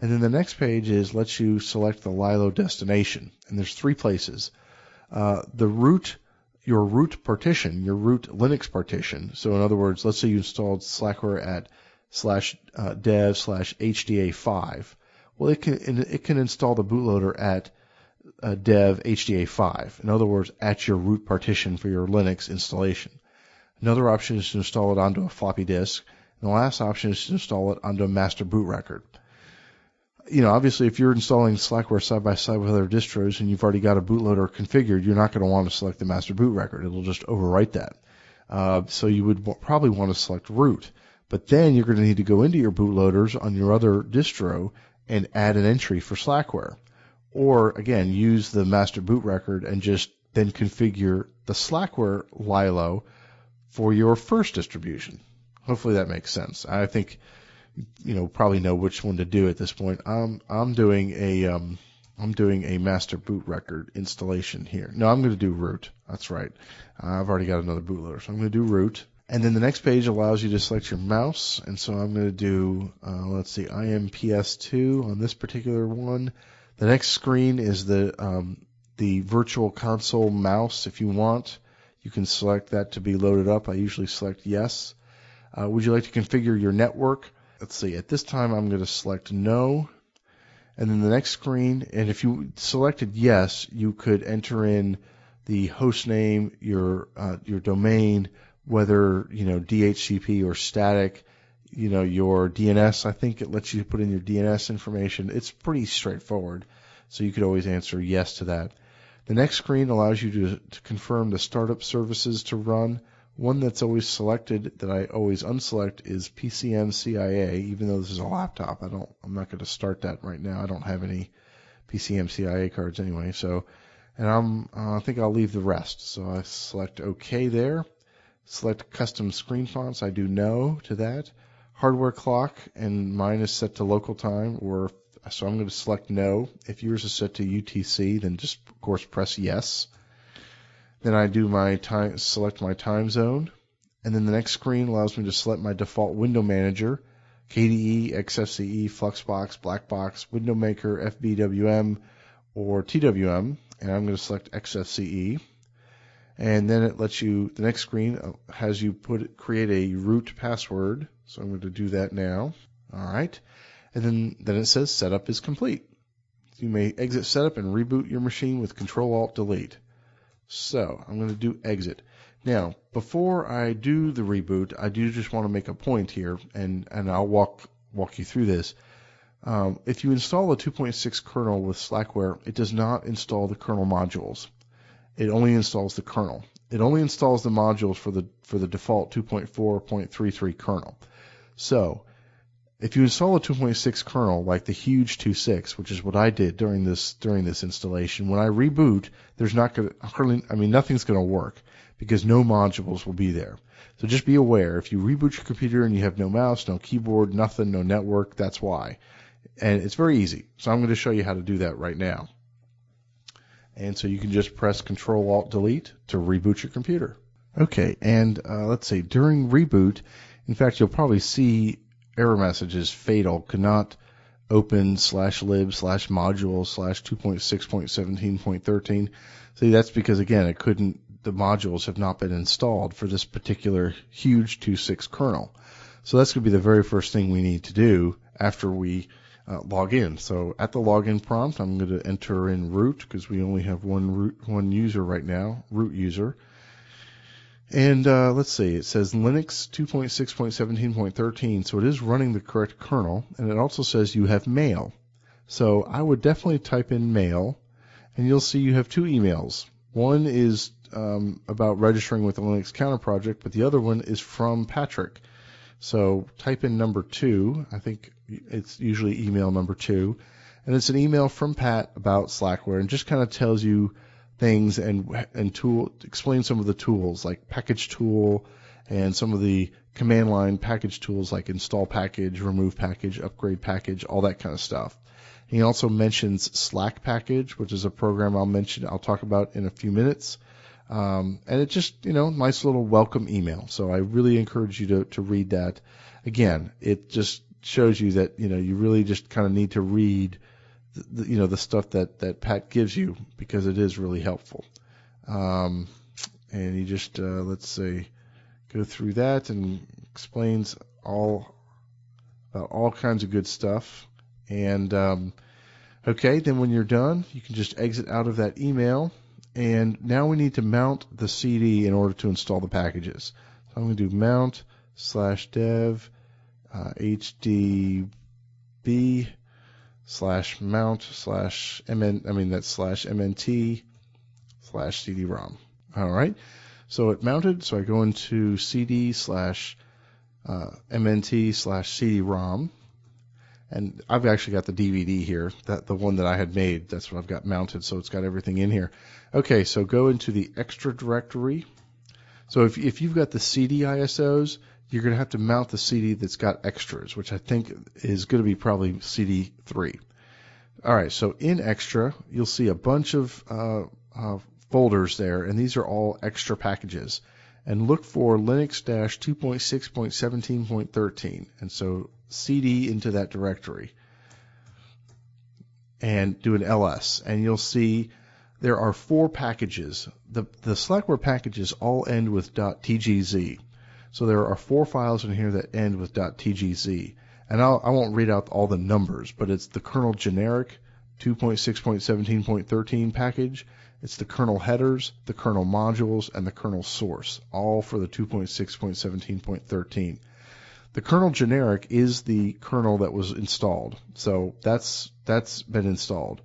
And then the next page is lets you select the Lilo destination. And there's three places. Uh, the root, your root partition, your root Linux partition. So in other words, let's say you installed Slackware at slash uh, dev slash H D A five. Well, it can, it can install the bootloader at Uh, dev H D A five. In other words, at your root partition for your Linux installation. Another option is to install it onto a floppy disk. And the last option is to install it onto a master boot record. You know, obviously, if you're installing Slackware side by side with other distros and you've already got a bootloader configured, you're not going to want to select the master boot record. It'll just overwrite that. Uh, so you would w- probably want to select root. But then you're going to need to go into your bootloaders on your other distro and add an entry for Slackware. Or, again, use the master boot record and just then configure the Slackware Lilo for your first distribution. Hopefully that makes sense. I think, you know, probably know which one to do at this point. I'm, I'm doing a, um, I'm doing a master boot record installation here. No, I'm going to do root. That's right. I've already got another bootloader, so I'm going to do root. And then the next page allows you to select your mouse. And so I'm going to do, uh, let's see, I M P S two on this particular one. The next screen is the um, the virtual console mouse. If you want, you can select that to be loaded up. I usually select yes. Uh, would you like to configure your network? Let's see. At this time, I'm going to select no. And then the next screen, and if you selected yes, you could enter in the host name, your uh, your domain, whether, you know, D H C P or static, you know, your D N S. I think it lets you put in your D N S information. It's pretty straightforward, so you could always answer yes to that. The next screen allows you to, to confirm the startup services to run. One that's always selected that I always unselect is P C M C I A, even though this is a laptop. I don't, I'm not going to start that right now. I don't have any P C M C I A cards anyway. So, and I'm, uh, I think I'll leave the rest. So I select OK there. Select custom screen fonts. I do no to that. Hardware clock, and mine is set to local time, or so I'm going to select no. If yours is set to U T C, then just of course press yes. Then I do my time, select my time zone, and then the next screen allows me to select my default window manager: K D E, X F C E, Fluxbox, Blackbox, WindowMaker, F B W M, or T W M, and I'm going to select X F C E. And then it lets you. The next screen has you put create a root password, so I'm going to do that now. All right, and then then it says setup is complete. You may exit setup and reboot your machine with Control Alt Delete. So I'm going to do exit. Now, before I do the reboot, I do just want to make a point here, and, and I'll walk walk you through this. Um, if you install the two point six kernel with Slackware, it does not install the kernel modules. It only installs the kernel. It only installs the modules for the for the default two point four point three three kernel. So if you install a two point six kernel, like the huge two point six, which is what I did during this during this installation, when I reboot, there's not going to hardly, I mean, nothing's going to work because no modules will be there. So just be aware, if you reboot your computer and you have no mouse, no keyboard, nothing, no network, that's why. And it's very easy. So I'm going to show you how to do that right now. And so you can just press Control Alt Delete to reboot your computer. Okay, and uh, let's see, during reboot, in fact, you'll probably see error messages: fatal, cannot open slash lib slash module slash two point six point seventeen point thirteen. See, that's because, again, it couldn't, the modules have not been installed for this particular huge two point six kernel. So that's going to be the very first thing we need to do after we uh, log in. So at the login prompt, I'm going to enter in root, because we only have one root, one user right now, root user. And uh, let's see, it says Linux two point six point seventeen point thirteen, so it is running the correct kernel, and it also says you have mail. So I would definitely type in mail, and you'll see you have two emails. One is um, about registering with the Linux Counter Project, but the other one is from Patrick. So type in number two, I think it's usually email number two, and it's an email from Pat about Slackware, and just kind of tells you things and and tool explain some of the tools like package tool and some of the command line package tools like install package, remove package, upgrade package, all that kind of stuff. And he also mentions Slack package, which is a program I'll mention I'll talk about in a few minutes. Um, and it just, you know, nice little welcome email. So I really encourage you to to read that. Again, it just shows you that, you know, you really just kind of need to read The, you know, the stuff that, that Pat gives you, because it is really helpful. Um, and he just, uh, let's see, go through that and explains all about all kinds of good stuff. And, um, okay, then when you're done, you can just exit out of that email. And now we need to mount the C D in order to install the packages. So I'm going to do mount slash dev uh, hdb slash mount slash mn, I mean that's slash mnt slash cd-rom. All right, so it mounted. So I go into cd slash uh, mnt slash cd-rom, and I've actually got the D V D here, that the one that I had made. That's what I've got mounted, so it's got everything in here. Okay, so go into the extra directory. So if if you've got the C D I S Os, you're going to have to mount the C D that's got extras, which I think is going to be probably C D three. All right, so in extra, you'll see a bunch of uh, uh, folders there, and these are all extra packages. And look for Linux two point six point seventeen point thirteen, and so C D into that directory. and do an L S, and you'll see there are four packages. The, the Slackware packages all end with .tgz. So there are four files in here that end with .tgz. And I'll, I won't read out all the numbers, but it's the kernel generic two point six point seventeen point thirteen package. It's the kernel headers, the kernel modules, and the kernel source, all for the two point six point seventeen point thirteen. The kernel generic is the kernel that was installed. So that's that's been installed.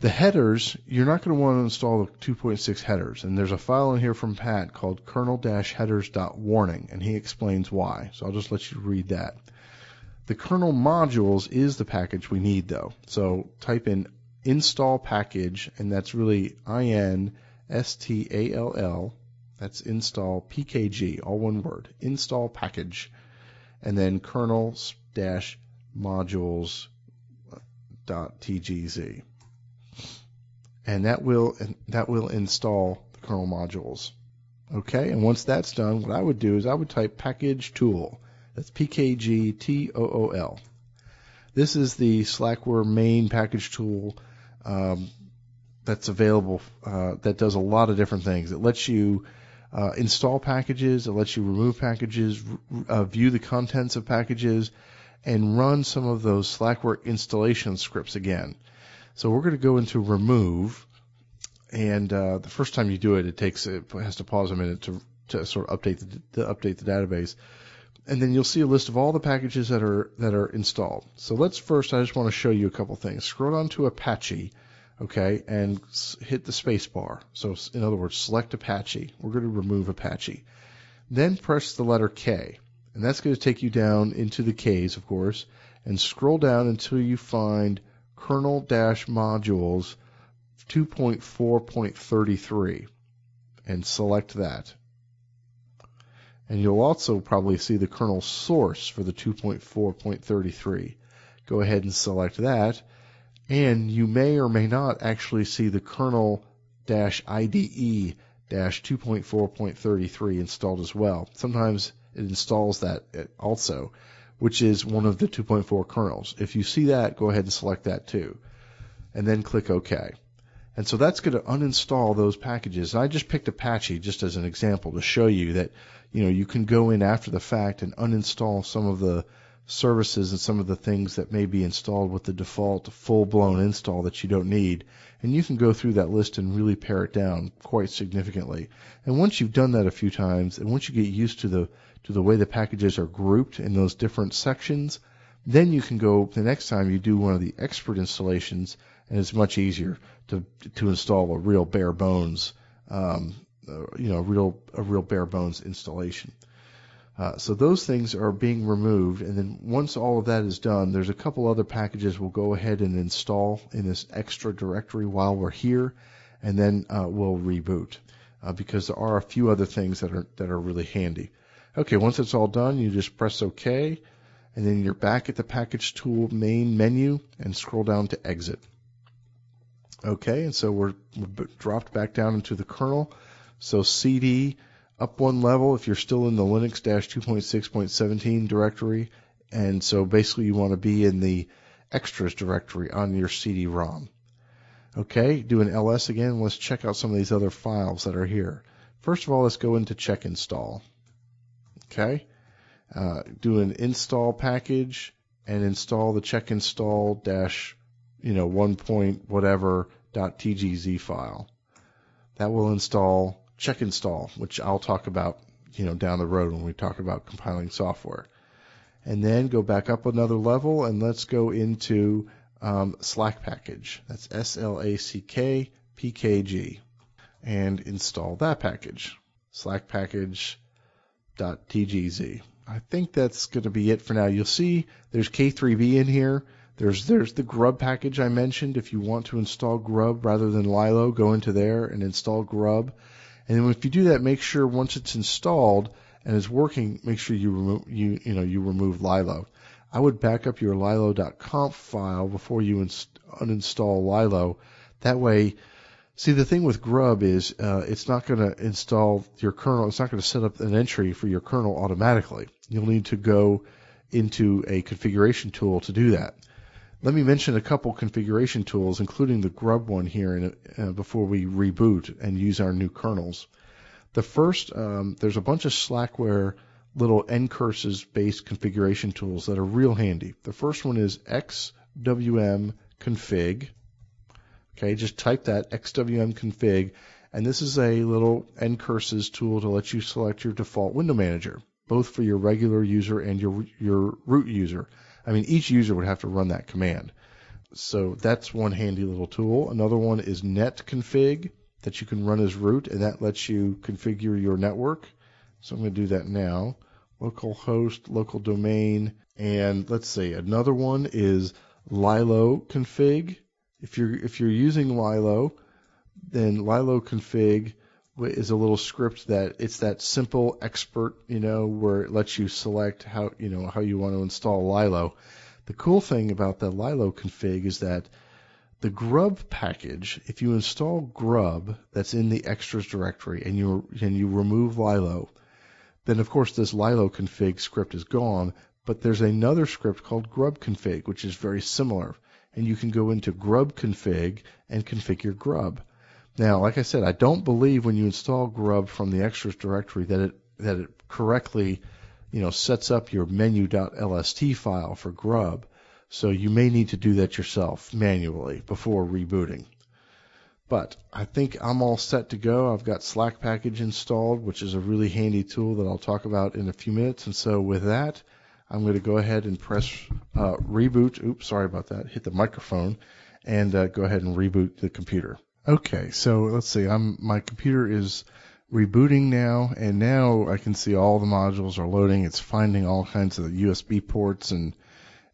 The headers, you're not going to want to install the two point six headers. And there's a file in here from Pat called kernel-headers.warning, and he explains why. So I'll just let you read that. The kernel modules is the package we need, though. So type in install package, and that's really I N S T A L L. That's install P K G, all one word, install package, and then kernel-modules.tgz. And that will that will install the kernel modules. Okay, and once that's done, what I would do is I would type package tool. That's P K G T O O L. This is the Slackware main package tool um, that's available uh, that does a lot of different things. It lets you uh, install packages. It lets you remove packages, uh, view the contents of packages, and run some of those Slackware installation scripts again. So we're going to go into remove, and uh, the first time you do it, it takes it has to pause a minute to to sort of update the to update the database. And then you'll see a list of all the packages that are that are installed. So let's first, I just want to show you a couple things. Scroll down to Apache, okay, and hit the space bar. So in other words, select Apache. We're going to remove Apache. Then press the letter K, and that's going to take you down into the Ks, of course, and scroll down until you find kernel-modules two point four point thirty-three, and select that. And you'll also probably see the kernel source for the two point four point thirty-three. Go ahead and select that. And you may or may not actually see the kernel-I D E two point four point thirty-three installed as well. Sometimes it installs that also, which is one of the two point four kernels. If you see that, go ahead and select that too. And then click OK. And so that's going to uninstall those packages. And I just picked Apache just as an example to show you that, you know, you can go in after the fact and uninstall some of the services and some of the things that may be installed with the default full-blown install that you don't need. And you can go through that list and really pare it down quite significantly. And once you've done that a few times, and once you get used to the to the way the packages are grouped in those different sections, then you can go the next time you do one of the expert installations, and it's much easier to to install a real bare bones, um, uh, you know, a real a real bare bones installation. Uh, so those things are being removed, and then once all of that is done, there's a couple other packages we'll go ahead and install in this extra directory while we're here, and then uh, we'll reboot uh, because there are a few other things that are that are really handy. Okay, once it's all done, you just press OK, and then you're back at the package tool main menu and scroll down to exit. Okay, and so we're, we're dropped back down into the kernel. So C D up one level if you're still in the Linux two point six point seventeen directory. And so basically you want to be in the extras directory on your C D ROM. Okay, do an L S again. Let's check out some of these other files that are here. First of all, let's go into checkinstall. Okay, uh, do an install package and install the checkinstall dash you know, one point whatever dot tgz file. That will install checkinstall, which I'll talk about, you know, down the road when we talk about compiling software. And then go back up another level and let's go into um, Slack package. That's S L A C K P K G, and install that package, Slack package dot tgz. I think that's going to be it for now. You'll see there's K three B in here. There's there's the Grub package I mentioned. If you want to install Grub rather than Lilo, go into there and install Grub. And if you do that, make sure once it's installed and it's working, make sure you remove you you know you remove Lilo. I would back up your lilo dot conf file before you inst- uninstall Lilo. That way, see the thing with Grub is uh, it's not going to install your kernel. It's not going to set up an entry for your kernel automatically. You'll need to go into a configuration tool to do that. Let me mention a couple configuration tools, including the Grub one here in, uh, before we reboot and use our new kernels. The first, um, there's a bunch of Slackware little ncurses-based configuration tools that are real handy. The first one is xwm config. Okay, just type that, xwm config, and this is a little ncurses tool to let you select your default window manager, both for your regular user and your your root user. I mean, each user would have to run that command. So that's one handy little tool. Another one is netconfig that you can run as root, and that lets you configure your network. So I'm going to do that now. Local host, local domain, and let's see. Another one is Lilo config. If you're if you're using Lilo, then Lilo config is a little script that it's that simple expert, you know, where it lets you select how you know how you want to install Lilo. The cool thing about the Lilo config is that the Grub package, if you install Grub, that's in the extras directory, and you and you remove Lilo, then of course this Lilo config script is gone, but there's another script called grub config, which is very similar. And you can go into grub config and configure grub. Now, like I said, I don't believe when you install grub from the extras directory that it that it correctly, you know, sets up your menu.lst file for grub. So you may need to do that yourself manually before rebooting. But I think I'm all set to go. I've got Slack package installed, which is a really handy tool that I'll talk about in a few minutes. And so with that, I'm going to go ahead and press uh, reboot. Oops, sorry about that. Hit the microphone and uh, go ahead and reboot the computer. Okay, so let's see. I'm my computer is rebooting now, and now I can see all the modules are loading. It's finding all kinds of U S B ports, and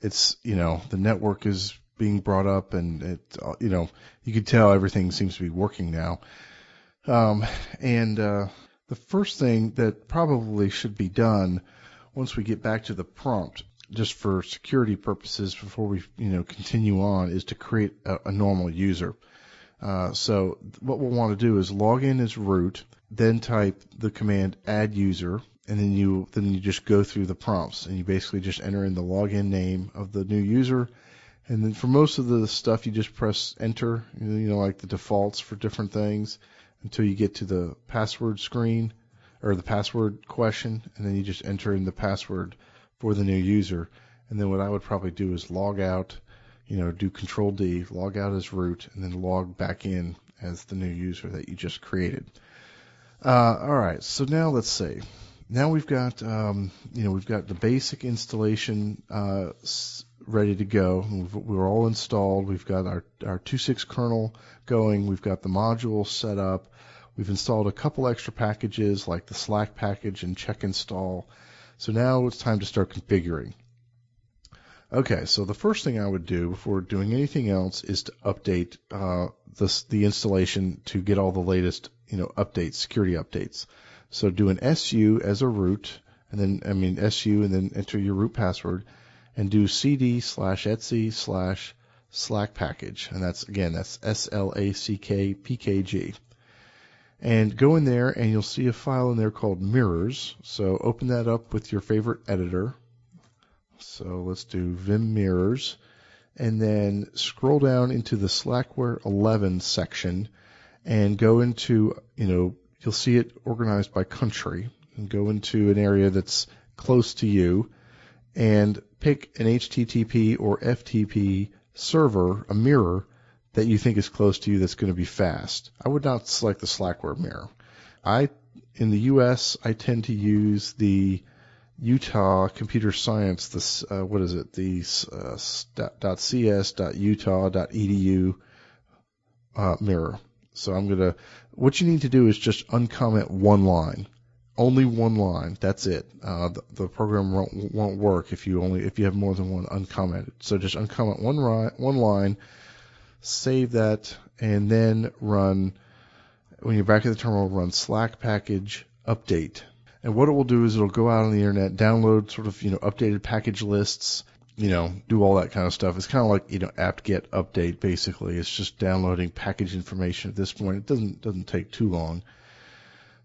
it's, you know, the network is being brought up, and it, you know, you can tell everything seems to be working now. Um, and uh, the first thing that probably should be done once we get back to the prompt, just for security purposes, before we you know continue on, is to create a, a normal user. Uh, so what we'll want to do is log in as root, then type the command add user, and then you then you just go through the prompts, and you basically just enter in the login name of the new user, and then for most of the stuff you just press enter, you know like the defaults for different things, until you get to the password screen, or the password question, and then you just enter in the password for the new user. And then what I would probably do is log out, you know, do Control D, log out as root, and then log back in as the new user that you just created. Uh, all right, so now let's see. Now we've got, um, you know, we've got the basic installation uh, ready to go. We've, we're all installed. We've got our, our two point six kernel going. We've got the module set up. We've installed a couple extra packages like the Slack package and checkinstall. So now it's time to start configuring. Okay, so the first thing I would do before doing anything else is to update uh, the, the installation to get all the latest you know, updates, security updates. So do an S U as a root, and then, I mean, S U, and then enter your root password, and do cd slash etsy slash slack package. And that's, again, that's S L A C K P K G. And go in there, and you'll see a file in there called mirrors. So open that up with your favorite editor. So let's do vim mirrors. And then scroll down into the Slackware eleven section and go into, you know, you'll see it organized by country. And go into an area that's close to you and pick an H T T P or F T P server, a mirror, that you think is close to you that's going to be fast. I would not select the Slackware mirror. I, in the U S, I tend to use the Utah Computer Science, this, uh, what is it, the uh, .cs.utah dot e d u uh, mirror. So I'm going to, what you need to do is just uncomment one line. Only one line, that's it. Uh, the, the program won't, won't work if you only if you have more than one uncommented. So just uncomment one, ri- one line, save that, and then run, when you're back at the terminal, run slack package update. And what it will do is it'll go out on the internet, download sort of, you know, updated package lists, you know, do all that kind of stuff. It's kind of like, you know, apt-get update, basically. It's just downloading package information at this point. It doesn't doesn't take too long.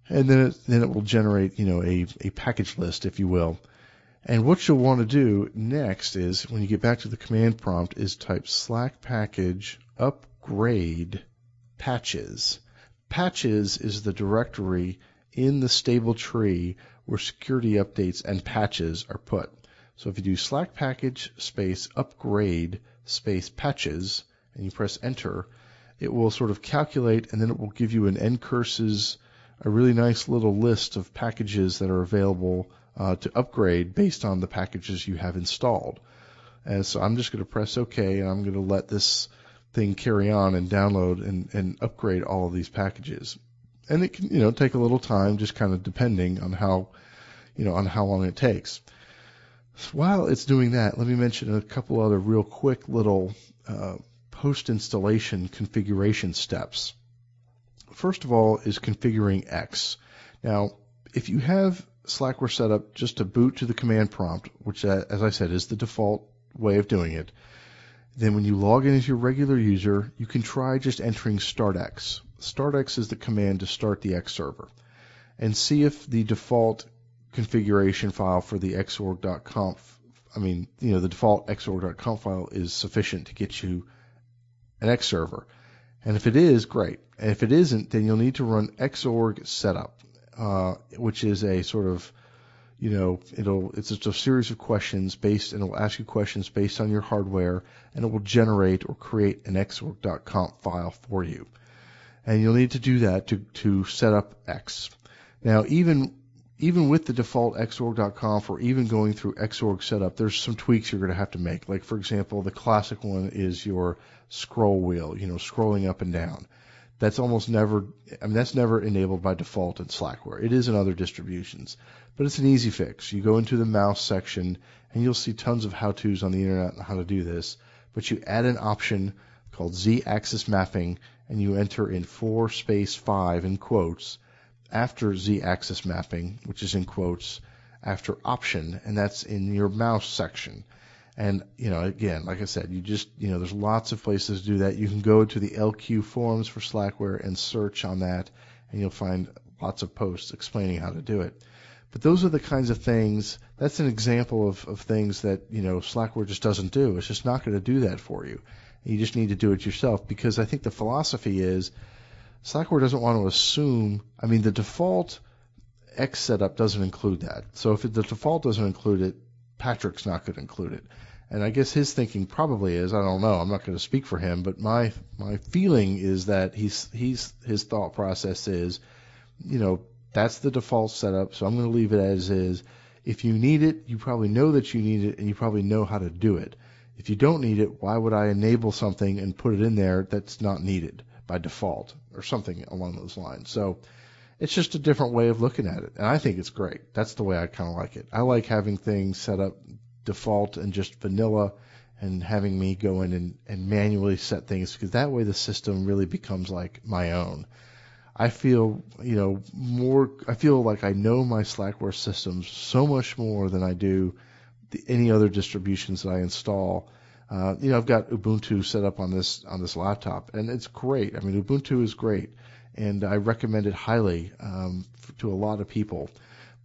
And then it, then it will generate, you know, a, a package list, if you will. And what you'll want to do next is, when you get back to the command prompt, is type slack package upgrade patches. Patches is the directory in the stable tree where security updates and patches are put. So if you do slack package space upgrade space patches and you press enter, it will sort of calculate, and then it will give you an ncurses, a really nice little list of packages that are available uh, to upgrade based on the packages you have installed. And so I'm just going to press OK, and I'm going to let this thing carry on and download and, and upgrade all of these packages. And it can, you know, take a little time, just kind of depending on how, you know, on how long it takes. So while it's doing that, let me mention a couple other real quick little uh, post-installation configuration steps. First of all is configuring X. Now, if you have Slackware set up just to boot to the command prompt, which, as I said, is the default way of doing it, then when you log in as your regular user, you can try just entering startx. Startx is the command to start the X server, and see if the default configuration file for the xorg.conf, I mean, you know, the default xorg.conf file is sufficient to get you an X server. And if it is, great. And if it isn't, then you'll need to run Xorg setup, uh, which is a sort of, you know, it'll it's just a series of questions based, and it'll ask you questions based on your hardware, and it will generate or create an xorg.conf file for you. And you'll need to do that to to set up X. Now, even even with the default xorg.conf, or even going through Xorg setup, there's some tweaks you're going to have to make. Like, for example, the classic one is your scroll wheel, you know, scrolling up and down. That's almost never, I mean, that's never enabled by default in Slackware. It is in other distributions, but it's an easy fix. You go into the mouse section, and you'll see tons of how-tos on the internet on how to do this, but you add an option called z-axis mapping, and you enter in four space five in quotes, after z-axis mapping, which is in quotes, after option, and that's in your mouse section. And, you know, again, like I said, you just, you know, there's lots of places to do that. You can go to the L Q forums for Slackware and search on that, and you'll find lots of posts explaining how to do it. But those are the kinds of things, that's an example of, of things that, you know, Slackware just doesn't do. It's just not going to do that for you. And you just need to do it yourself, because I think the philosophy is Slackware doesn't want to assume, I mean, the default X setup doesn't include that. So if the default doesn't include it, Patrick's not going to include it. And I guess his thinking probably is, I don't know, I'm not going to speak for him, but my my feeling is that he's he's his thought process is, you know, that's the default setup, so I'm going to leave it as is. If you need it, you probably know that you need it, and you probably know how to do it. If you don't need it, why would I enable something and put it in there that's not needed by default, or something along those lines? So it's just a different way of looking at it, and I think it's great. That's the way I kind of like it. I like having things set up default and just vanilla, and having me go in and, and manually set things, because that way the system really becomes like my own. I feel, you know, more. I feel like I know my Slackware systems so much more than I do the, any other distributions that I install. Uh, you know, I've got Ubuntu set up on this on this laptop, and it's great. I mean, Ubuntu is great. And I recommend it highly um, to a lot of people.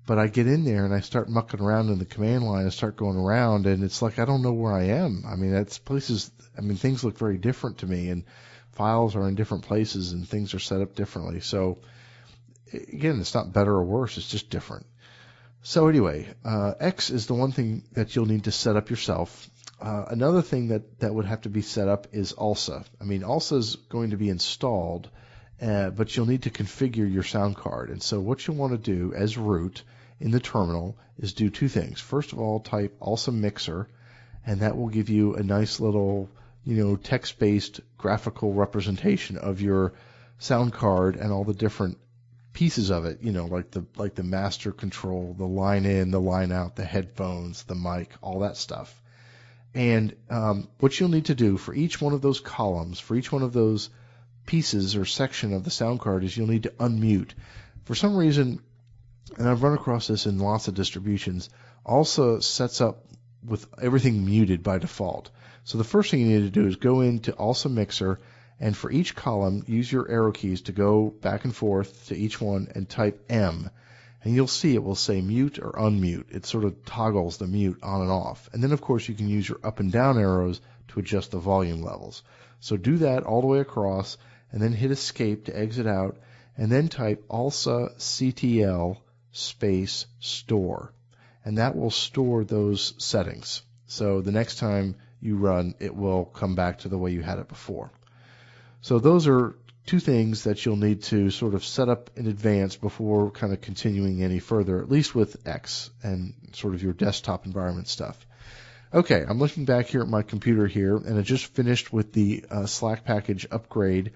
But I get in there and I start mucking around in the command line. I start going around, and it's like I don't know where I am. I mean, that's places. I mean, things look very different to me, and files are in different places, and things are set up differently. So, again, it's not better or worse. It's just different. So anyway, uh, X is the one thing that you'll need to set up yourself. Uh, another thing that that would have to be set up is ALSA. I mean, ALSA is going to be installed. Uh, but you'll need to configure your sound card. And so what you want to do as root in the terminal is do two things. First of all, type ALSA mixer, and that will give you a nice little, you know, text-based graphical representation of your sound card and all the different pieces of it, you know, like the like the master control, the line in, the line out, the headphones, the mic, all that stuff. And um, what you'll need to do for each one of those columns, for each one of those pieces or section of the sound card, is you'll need to unmute. For some reason, and I've run across this in lots of distributions, ALSA sets up with everything muted by default. So the first thing you need to do is go into ALSA Mixer, and for each column, use your arrow keys to go back and forth to each one and type M. and you'll see it will say mute or unmute. It sort of toggles the mute on and off. And then, of course, you can use your up and down arrows to adjust the volume levels. So do that all the way across, and then hit escape to exit out, and then type ALSA C T L space store. And that will store those settings. So the next time you run, it will come back to the way you had it before. So those are two things that you'll need to sort of set up in advance before kind of continuing any further, at least with X and sort of your desktop environment stuff. Okay, I'm looking back here at my computer here, and I just finished with the uh, Slack package upgrade,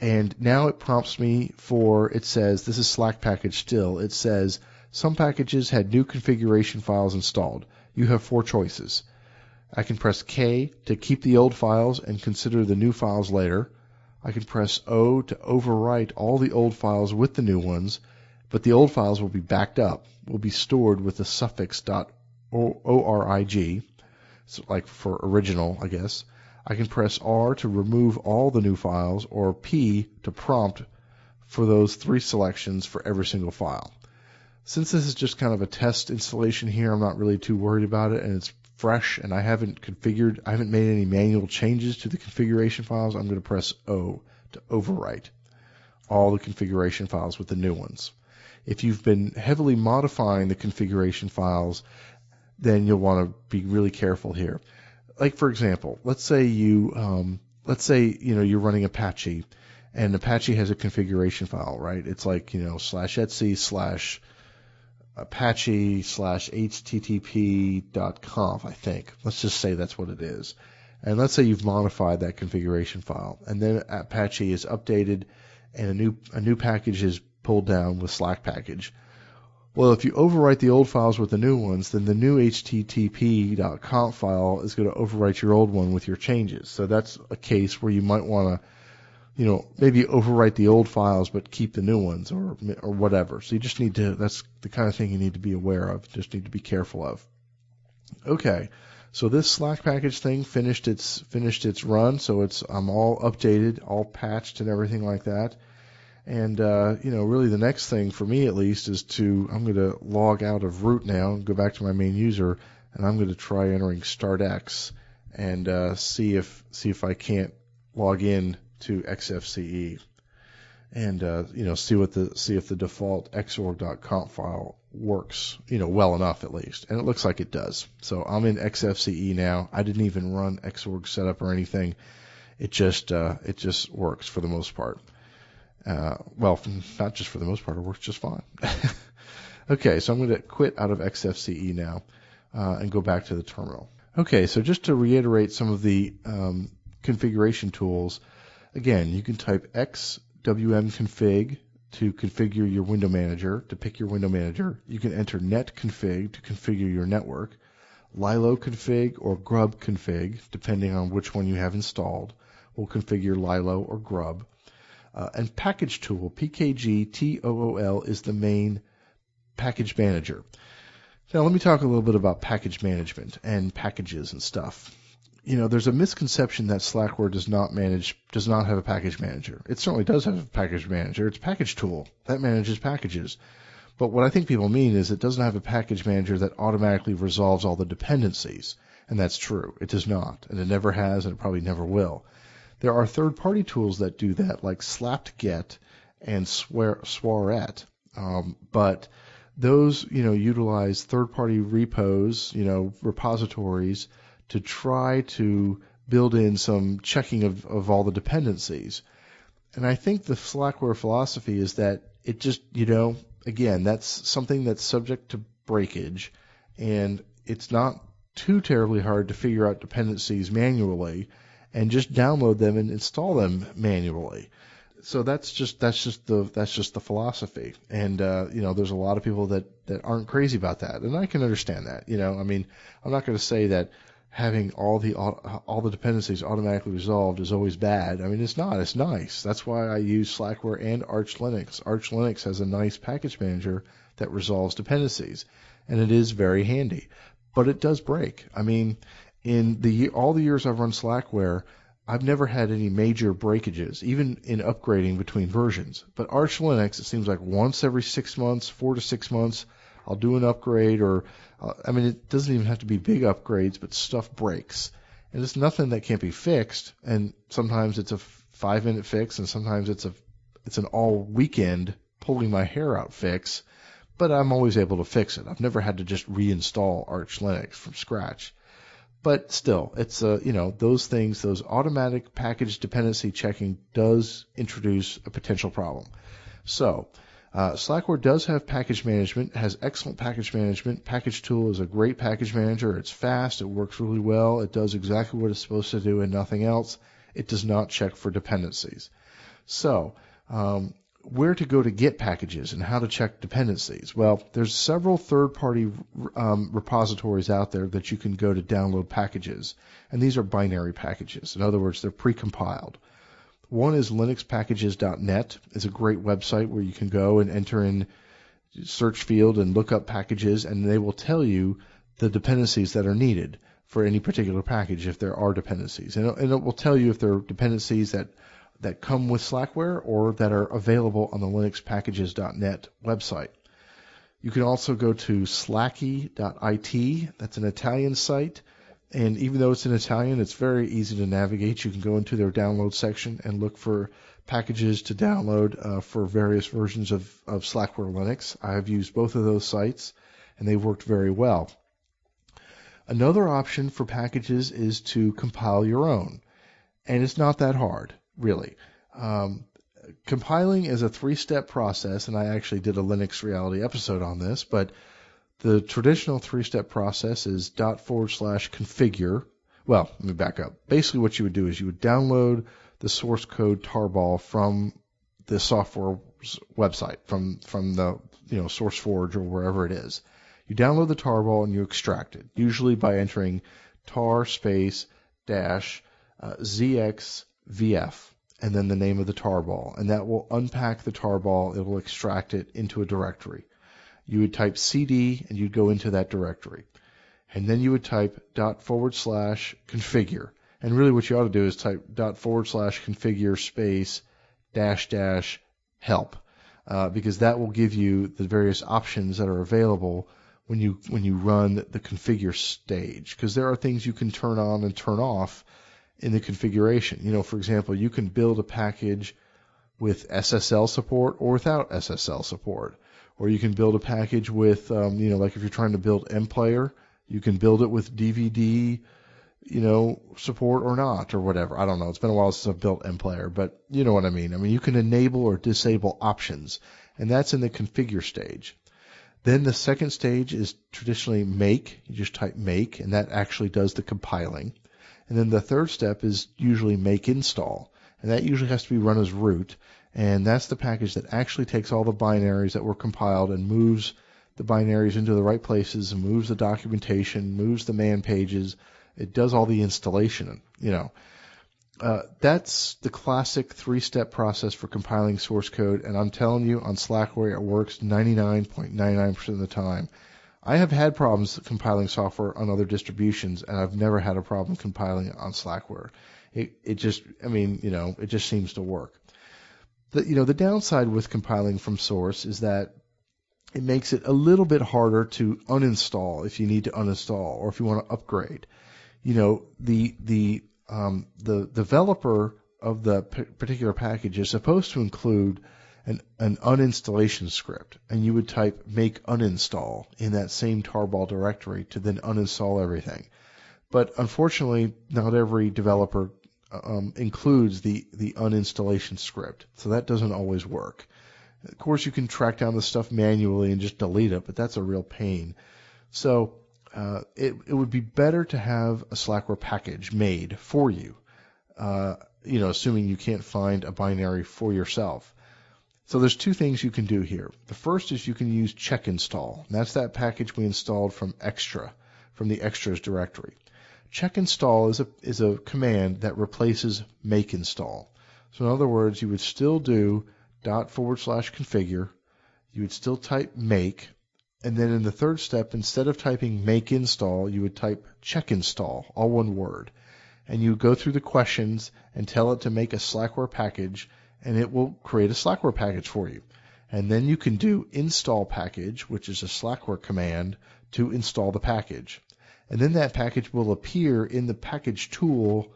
and now it prompts me for, it says, this is Slack package still, it says, some packages had new configuration files installed. You have four choices. I can press K to keep the old files and consider the new files later. I can press O to overwrite all the old files with the new ones, but the old files will be backed up, will be stored with the suffix .org. So like for original, I guess. I can press R to remove all the new files, or P to prompt for those three selections for every single file. Since this is just kind of a test installation here, I'm not really too worried about it, and it's fresh, and I haven't configured, I haven't made any manual changes to the configuration files. I'm going to press O to overwrite all the configuration files with the new ones. If you've been heavily modifying the configuration files, then you'll want to be really careful here. Like, for example, let's say you um, let's say you know you're running Apache, and Apache has a configuration file, right? It's like, you know, slash etsy slash Apache slash H T T P dot conf, I think. Let's just say that's what it is. And let's say you've modified that configuration file, and then Apache is updated, and a new a new package is pulled down with Slack package. Well, if you overwrite the old files with the new ones, then the new H T T P dot conf file is going to overwrite your old one with your changes. So that's a case where you might want to, you know, maybe overwrite the old files but keep the new ones, or or whatever. So you just need to, that's the kind of thing you need to be aware of, just need to be careful of. Okay, so this Slack package thing finished its finished its run, so it's I'm all updated, all patched and everything like that. And, uh, you know, really the next thing for me at least is to, I'm going to log out of root now and go back to my main user, and I'm going to try entering startx and uh, see if see if I can't log in to X F C E and, uh, you know, see what the see if the default Xorg dot conf file works, you know, well enough at least. And it looks like it does. So I'm in X F C E now. I didn't even run Xorg setup or anything. It just uh, it just works for the most part. Uh, well, not just for the most part, it works just fine. Okay, so I'm going to quit out of X F C E now uh, and go back to the terminal. Okay, so just to reiterate some of the um, configuration tools, again, you can type X W M config to configure your window manager, to pick your window manager. You can enter netconfig to configure your network, Lilo config or Grub config, depending on which one you have installed, will configure Lilo or Grub. Uh, and package tool, P K G T O O L, is the main package manager. Now let me talk a little bit about package management and packages and stuff. You know, there's a misconception that Slackware does not manage, does not have a package manager. It certainly does have a package manager. It's a package tool that manages packages. But what I think people mean is it doesn't have a package manager that automatically resolves all the dependencies. And that's true. It does not. And it never has, and it probably never will. There are third-party tools that do that, like slapt-get and swaret, um, but those, you know, utilize third-party repos, you know, repositories, to try to build in some checking of, of all the dependencies. And I think the Slackware philosophy is that it just, you know, again, that's something that's subject to breakage, and it's not too terribly hard to figure out dependencies manually, and just download them and install them manually. So that's just that's just the that's just the philosophy. And uh, you know, there's a lot of people that, that aren't crazy about that, and I can understand that. You know, I mean, I'm not going to say that having all the all the dependencies automatically resolved is always bad. I mean, it's not. It's nice. That's why I use Slackware and Arch Linux. Arch Linux has a nice package manager that resolves dependencies, and it is very handy. But it does break. I mean. In the all the years I've run Slackware, I've never had any major breakages, even in upgrading between versions. But Arch Linux, it seems like once every six months, four to six months, I'll do an upgrade, or, uh, I mean, it doesn't even have to be big upgrades, but stuff breaks. And it's nothing that can't be fixed, and sometimes it's a five-minute fix, and sometimes it's a it's an all-weekend pulling-my-hair-out fix, but I'm always able to fix it. I've never had to just reinstall Arch Linux from scratch. But still, it's uh, you know, those things, those automatic package dependency checking does introduce a potential problem. So uh, Slackware does have package management, has excellent package management. Package Tool is a great package manager. It's fast. It works really well. It does exactly what it's supposed to do and nothing else. It does not check for dependencies. So um, where to go to get packages and how to check dependencies? Well, there's several third-party um, repositories out there that you can go to download packages, and these are binary packages. In other words, they're precompiled. One is linux packages dot net. It's a great website where you can go and enter in search field and look up packages, and they will tell you the dependencies that are needed for any particular package if there are dependencies. And it will tell you if there are dependencies that that come with Slackware or that are available on the linux packages dot net website. You can also go to slacky dot I T. That's an Italian site. And even though it's in Italian, it's very easy to navigate. You can go into their download section and look for packages to download uh, for various versions of, of Slackware Linux. I've used both of those sites, and they've worked very well. Another option for packages is to compile your own. And it's not that hard. Really. Um, compiling is a three-step process, and I actually did a Linux Reality episode on this, but the traditional three-step process is dot forward slash configure. Well, let me back up. Basically what you would do is you would download the source code tarball from the software website, from, from the you know SourceForge or wherever it is. You download the tarball and you extract it, usually by entering tar space dash uh, zx V F, and then the name of the tarball, and that will unpack the tarball. It will extract it into a directory. You would type C D, and you'd go into that directory. And then you would type dot forward slash configure. And really what you ought to do is type dot forward slash configure space dash dash help, uh, because that will give you the various options that are available when you, when you run the configure stage, because there are things you can turn on and turn off in the configuration. You know, for example, you can build a package with S S L support or without S S L support, or you can build a package with, um, you know, like if you're trying to build MPlayer, you can build it with D V D, you know, support or not, or whatever. I don't know. It's been a while since I've built MPlayer, but you know what I mean. I mean, you can enable or disable options, and that's in the configure stage. Then the second stage is traditionally make. You just type make, and that actually does the compiling. And then the third step is usually make install, and that usually has to be run as root, and that's the package that actually takes all the binaries that were compiled and moves the binaries into the right places, and moves the documentation, moves the man pages. It does all the installation. You know, uh, that's the classic three-step process for compiling source code, and I'm telling you, on Slackware it works ninety-nine point nine nine percent of the time. I have had problems compiling software on other distributions, and I've never had a problem compiling it on Slackware. It, it just, I mean, you know, it just seems to work. The, you know, the downside with compiling from source is that it makes it a little bit harder to uninstall if you need to uninstall or if you want to upgrade. You know, the the um, the developer of the p- particular package is supposed to include An, an uninstallation script, and you would type make uninstall in that same tarball directory to then uninstall everything. But unfortunately, not every developer um, includes the, the uninstallation script, so that doesn't always work. Of course, you can track down the stuff manually and just delete it, but that's a real pain. So uh, it, it would be better to have a Slackware package made for you, uh, you know, assuming you can't find a binary for yourself. So there's two things you can do here. The first is you can use checkinstall. That's that package we installed from extra, from the extras directory. Checkinstall is a is a command that replaces make install. So in other words, you would still do dot forward slash configure. You would still type make, and then in the third step, instead of typing make install, you would type checkinstall, all one word. and you go through the questions and tell it to make a Slackware package, and it will create a Slackware package for you. And then you can do install package, which is a Slackware command, to install the package. And then that package will appear in the package tool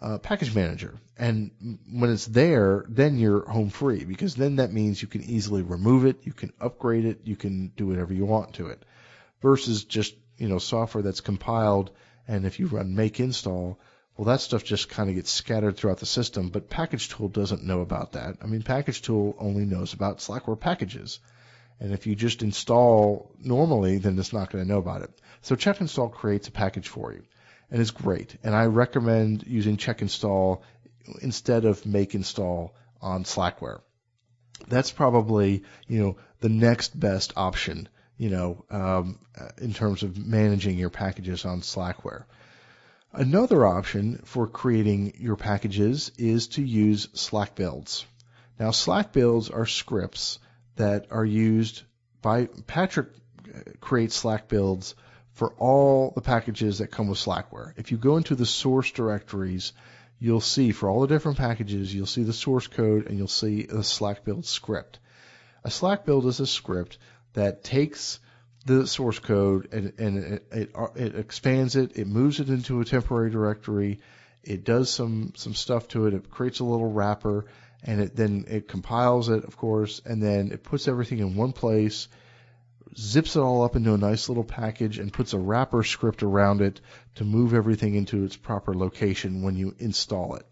uh, package manager. And when it's there, then you're home free, because then that means you can easily remove it, you can upgrade it, you can do whatever you want to it, versus just, you know, software that's compiled. And if you run make install, well, that stuff just kind of gets scattered throughout the system. But package tool doesn't know about that. I mean, package tool only knows about Slackware packages. And if you just install normally, then it's not going to know about it. So check install creates a package for you, and it's great. And I recommend using check install instead of make install on Slackware. That's probably, you know, the next best option, you know, um, in terms of managing your packages on Slackware. Another option for creating your packages is to use Slack builds. Now, Slack builds are scripts that are used by Patrick creates Slack builds for all the packages that come with Slackware. If you go into the source directories, you'll see for all the different packages, you'll see the source code and you'll see a Slack build script. A Slack build is a script that takes the source code and, and it, it, it expands it, it moves it into a temporary directory, it does some, some stuff to it, it creates a little wrapper, and it then it compiles it, of course, and then it puts everything in one place, zips it all up into a nice little package, and puts a wrapper script around it to move everything into its proper location when you install it.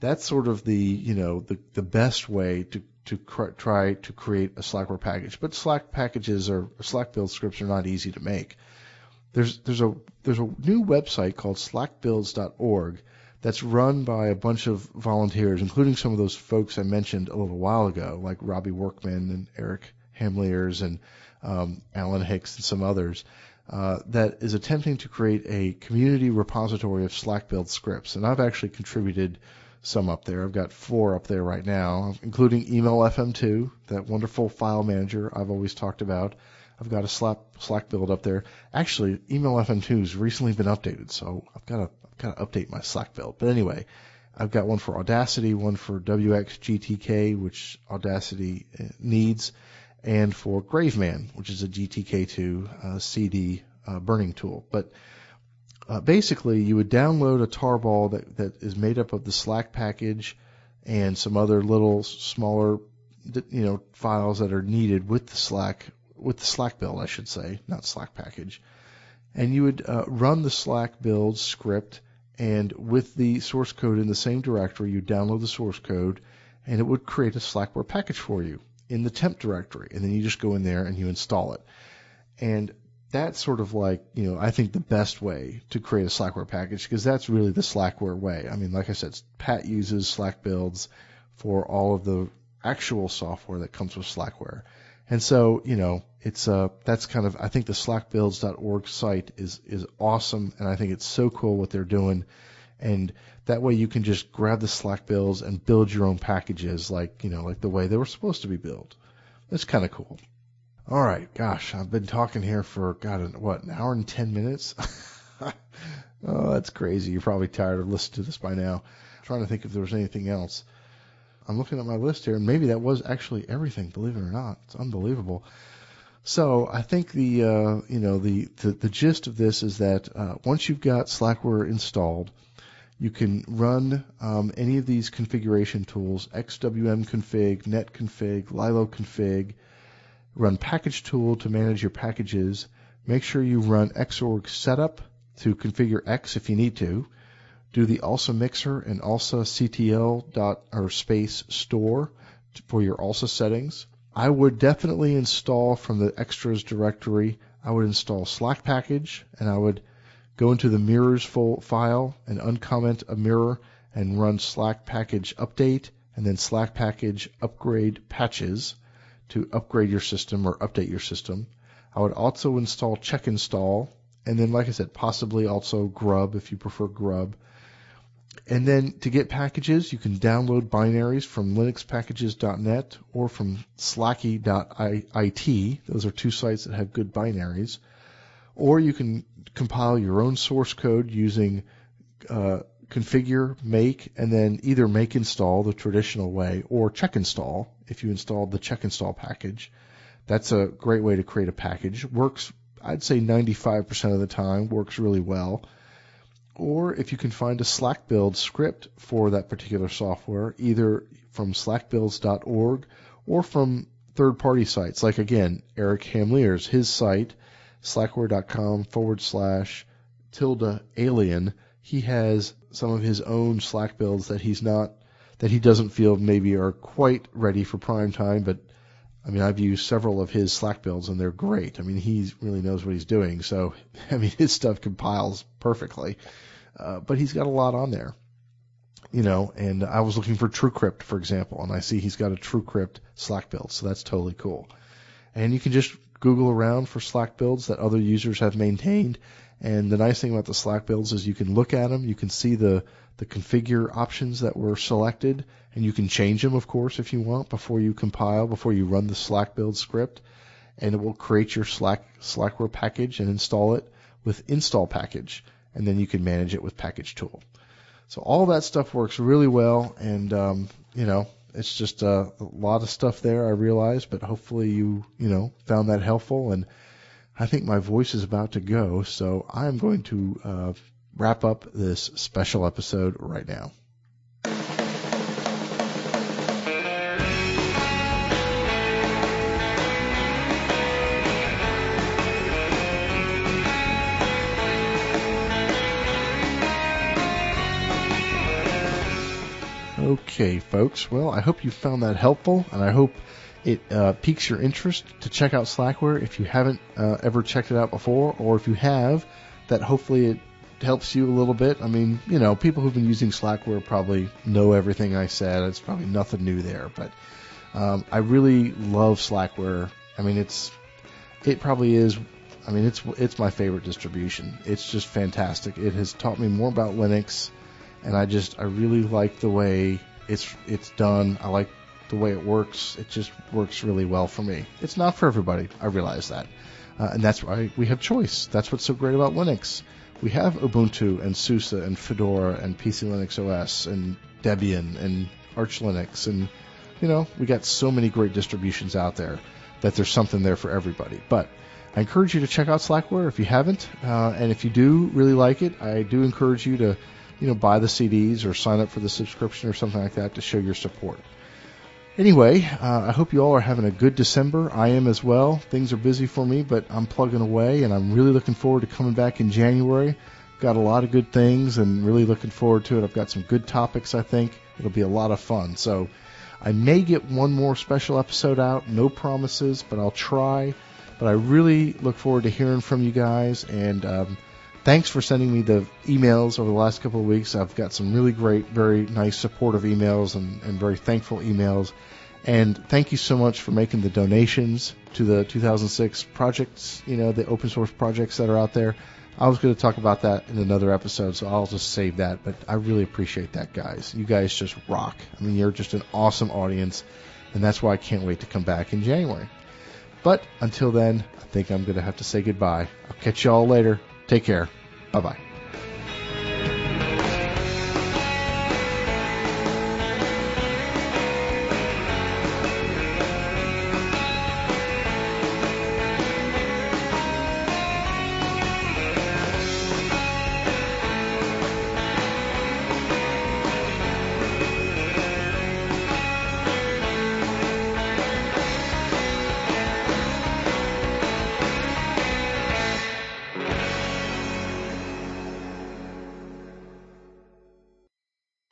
That's sort of the, you know, the, the best way to to cr- try to create a Slackware package. But Slack packages or Slack build scripts are not easy to make. There's there's a there's a new website called slack builds dot org that's run by a bunch of volunteers, including some of those folks I mentioned a little while ago, like Robbie Workman and Eric Hameleers and um, Alan Hicks and some others, uh, that is attempting to create a community repository of Slack build scripts. And I've actually contributed some up there. I've got four up there right now, including Email F M two, that wonderful file manager I've always talked about. I've got a Slack, Slack build up there. Actually, Email F M two has recently been updated, so I've got a kind of update my Slack build. But anyway, I've got one for Audacity, one for W X G T K, which Audacity needs, and for Graveman, which is a G T K two uh, C D uh, burning tool. But uh, basically, you would download a tarball that, that is made up of the Slack package and some other little smaller, you know, files that are needed with the Slack, with the Slack build, I should say, not Slack package. And you would uh, run the Slack build script, and with the source code in the same directory, you download the source code, and it would create a Slackware package for you in the temp directory. And then you just go in there and you install it. And that's sort of like, you know, I think the best way to create a Slackware package, because that's really the Slackware way. I mean, like I said, Pat uses Slack builds for all of the actual software that comes with Slackware. And so, you know, it's uh that's kind of, I think the slack builds dot org site is is awesome, and I think it's so cool what they're doing. And that way you can just grab the Slack builds and build your own packages, like, you know, like the way they were supposed to be built. That's kind of cool. All right, gosh, I've been talking here for God, what, an hour and ten minutes? Oh, that's crazy. You're probably tired of listening to this by now. I'm trying to think if there was anything else. I'm looking at my list here, and maybe that was actually everything, believe it or not. It's unbelievable. So I think the uh, you know the, the, the gist of this is that uh, once you've got Slackware installed, you can run um, any of these configuration tools, X W M config, netconfig, liloconfig, run package tool to manage your packages. Make sure you run Xorg setup to configure X if you need to. Do the ALSA mixer and ALSA ctl dot or space store for your ALSA settings. I would definitely install from the extras directory. I would install Slack package, and I would go into the mirrors full file and uncomment a mirror and run Slack package update and then Slack package upgrade patches to upgrade your system or update your system. I would also install check install, and then, like I said, possibly also Grub if you prefer Grub. And then to get packages, you can download binaries from linux packages dot net or from slacky dot I T. Those are two sites that have good binaries. Or you can compile your own source code using uh, configure, make, and then either make install the traditional way or check install if you installed the check install package. That's a great way to create a package. Works, I'd say ninety-five percent of the time, works really well. Or if you can find a Slack build script for that particular software, either from slack builds dot org or from third-party sites, like, again, Eric Hameleers, his site, slackware.com forward slash tilde alien. He has some of his own Slack builds that he's not, that he doesn't feel maybe are quite ready for prime time, but I mean, I've used several of his Slack builds and they're great. I mean, he really knows what he's doing. So, I mean, his stuff compiles perfectly, uh, but he's got a lot on there, you know, and I was looking for TrueCrypt, for example, and I see he's got a TrueCrypt Slack build. So that's totally cool. And you can just Google around for Slack builds that other users have maintained. And the nice thing about the Slack builds is you can look at them. You can see the, the configure options that were selected, and you can change them, of course, if you want, before you compile, before you run the Slack build script. And it will create your Slack Slackware package and install it with install package. And then you can manage it with package tool. So all that stuff works really well. And, um, you know, it's just a, a lot of stuff there, I realize, but hopefully you, you know, found that helpful. And I think my voice is about to go, so I'm going to uh, wrap up this special episode right now. Okay, folks. Well, I hope you found that helpful, and I hope it uh, piques your interest to check out Slackware if you haven't uh, ever checked it out before, or if you have, that hopefully it helps you a little bit. I mean, you know, people who've been using Slackware probably know everything I said. It's probably nothing new there, but um, I really love Slackware. I mean, it's it probably is. I mean, it's it's my favorite distribution. It's just fantastic. It has taught me more about Linux, and I just I really like the way it's it's done. I like the way it works. It just works really well for me. It's not for everybody. I realize that. Uh, and that's why we have choice. That's what's so great about Linux. We have Ubuntu and SUSE and Fedora and P C Linux O S and Debian and Arch Linux. And, you know, we got so many great distributions out there that there's something there for everybody. But I encourage you to check out Slackware if you haven't. Uh, and if you do really like it, I do encourage you to, you know, buy the C Ds or sign up for the subscription or something like that to show your support. Anyway, uh, I hope you all are having a good December. I am as well. Things are busy for me, but I'm plugging away, and I'm really looking forward to coming back in January. Got a lot of good things and really looking forward to it. I've got some good topics, I think. It'll be a lot of fun. So I may get one more special episode out. No promises, but I'll try. But I really look forward to hearing from you guys, and um, thanks for sending me the emails over the last couple of weeks. I've got some really great, very nice supportive emails and, and very thankful emails. And thank you so much for making the donations to the two thousand six projects, you know, the open source projects that are out there. I was going to talk about that in another episode, so I'll just save that. But I really appreciate that, guys. You guys just rock. I mean, you're just an awesome audience, and that's why I can't wait to come back in January. But until then, I think I'm going to have to say goodbye. I'll catch you all later. Take care. Bye-bye.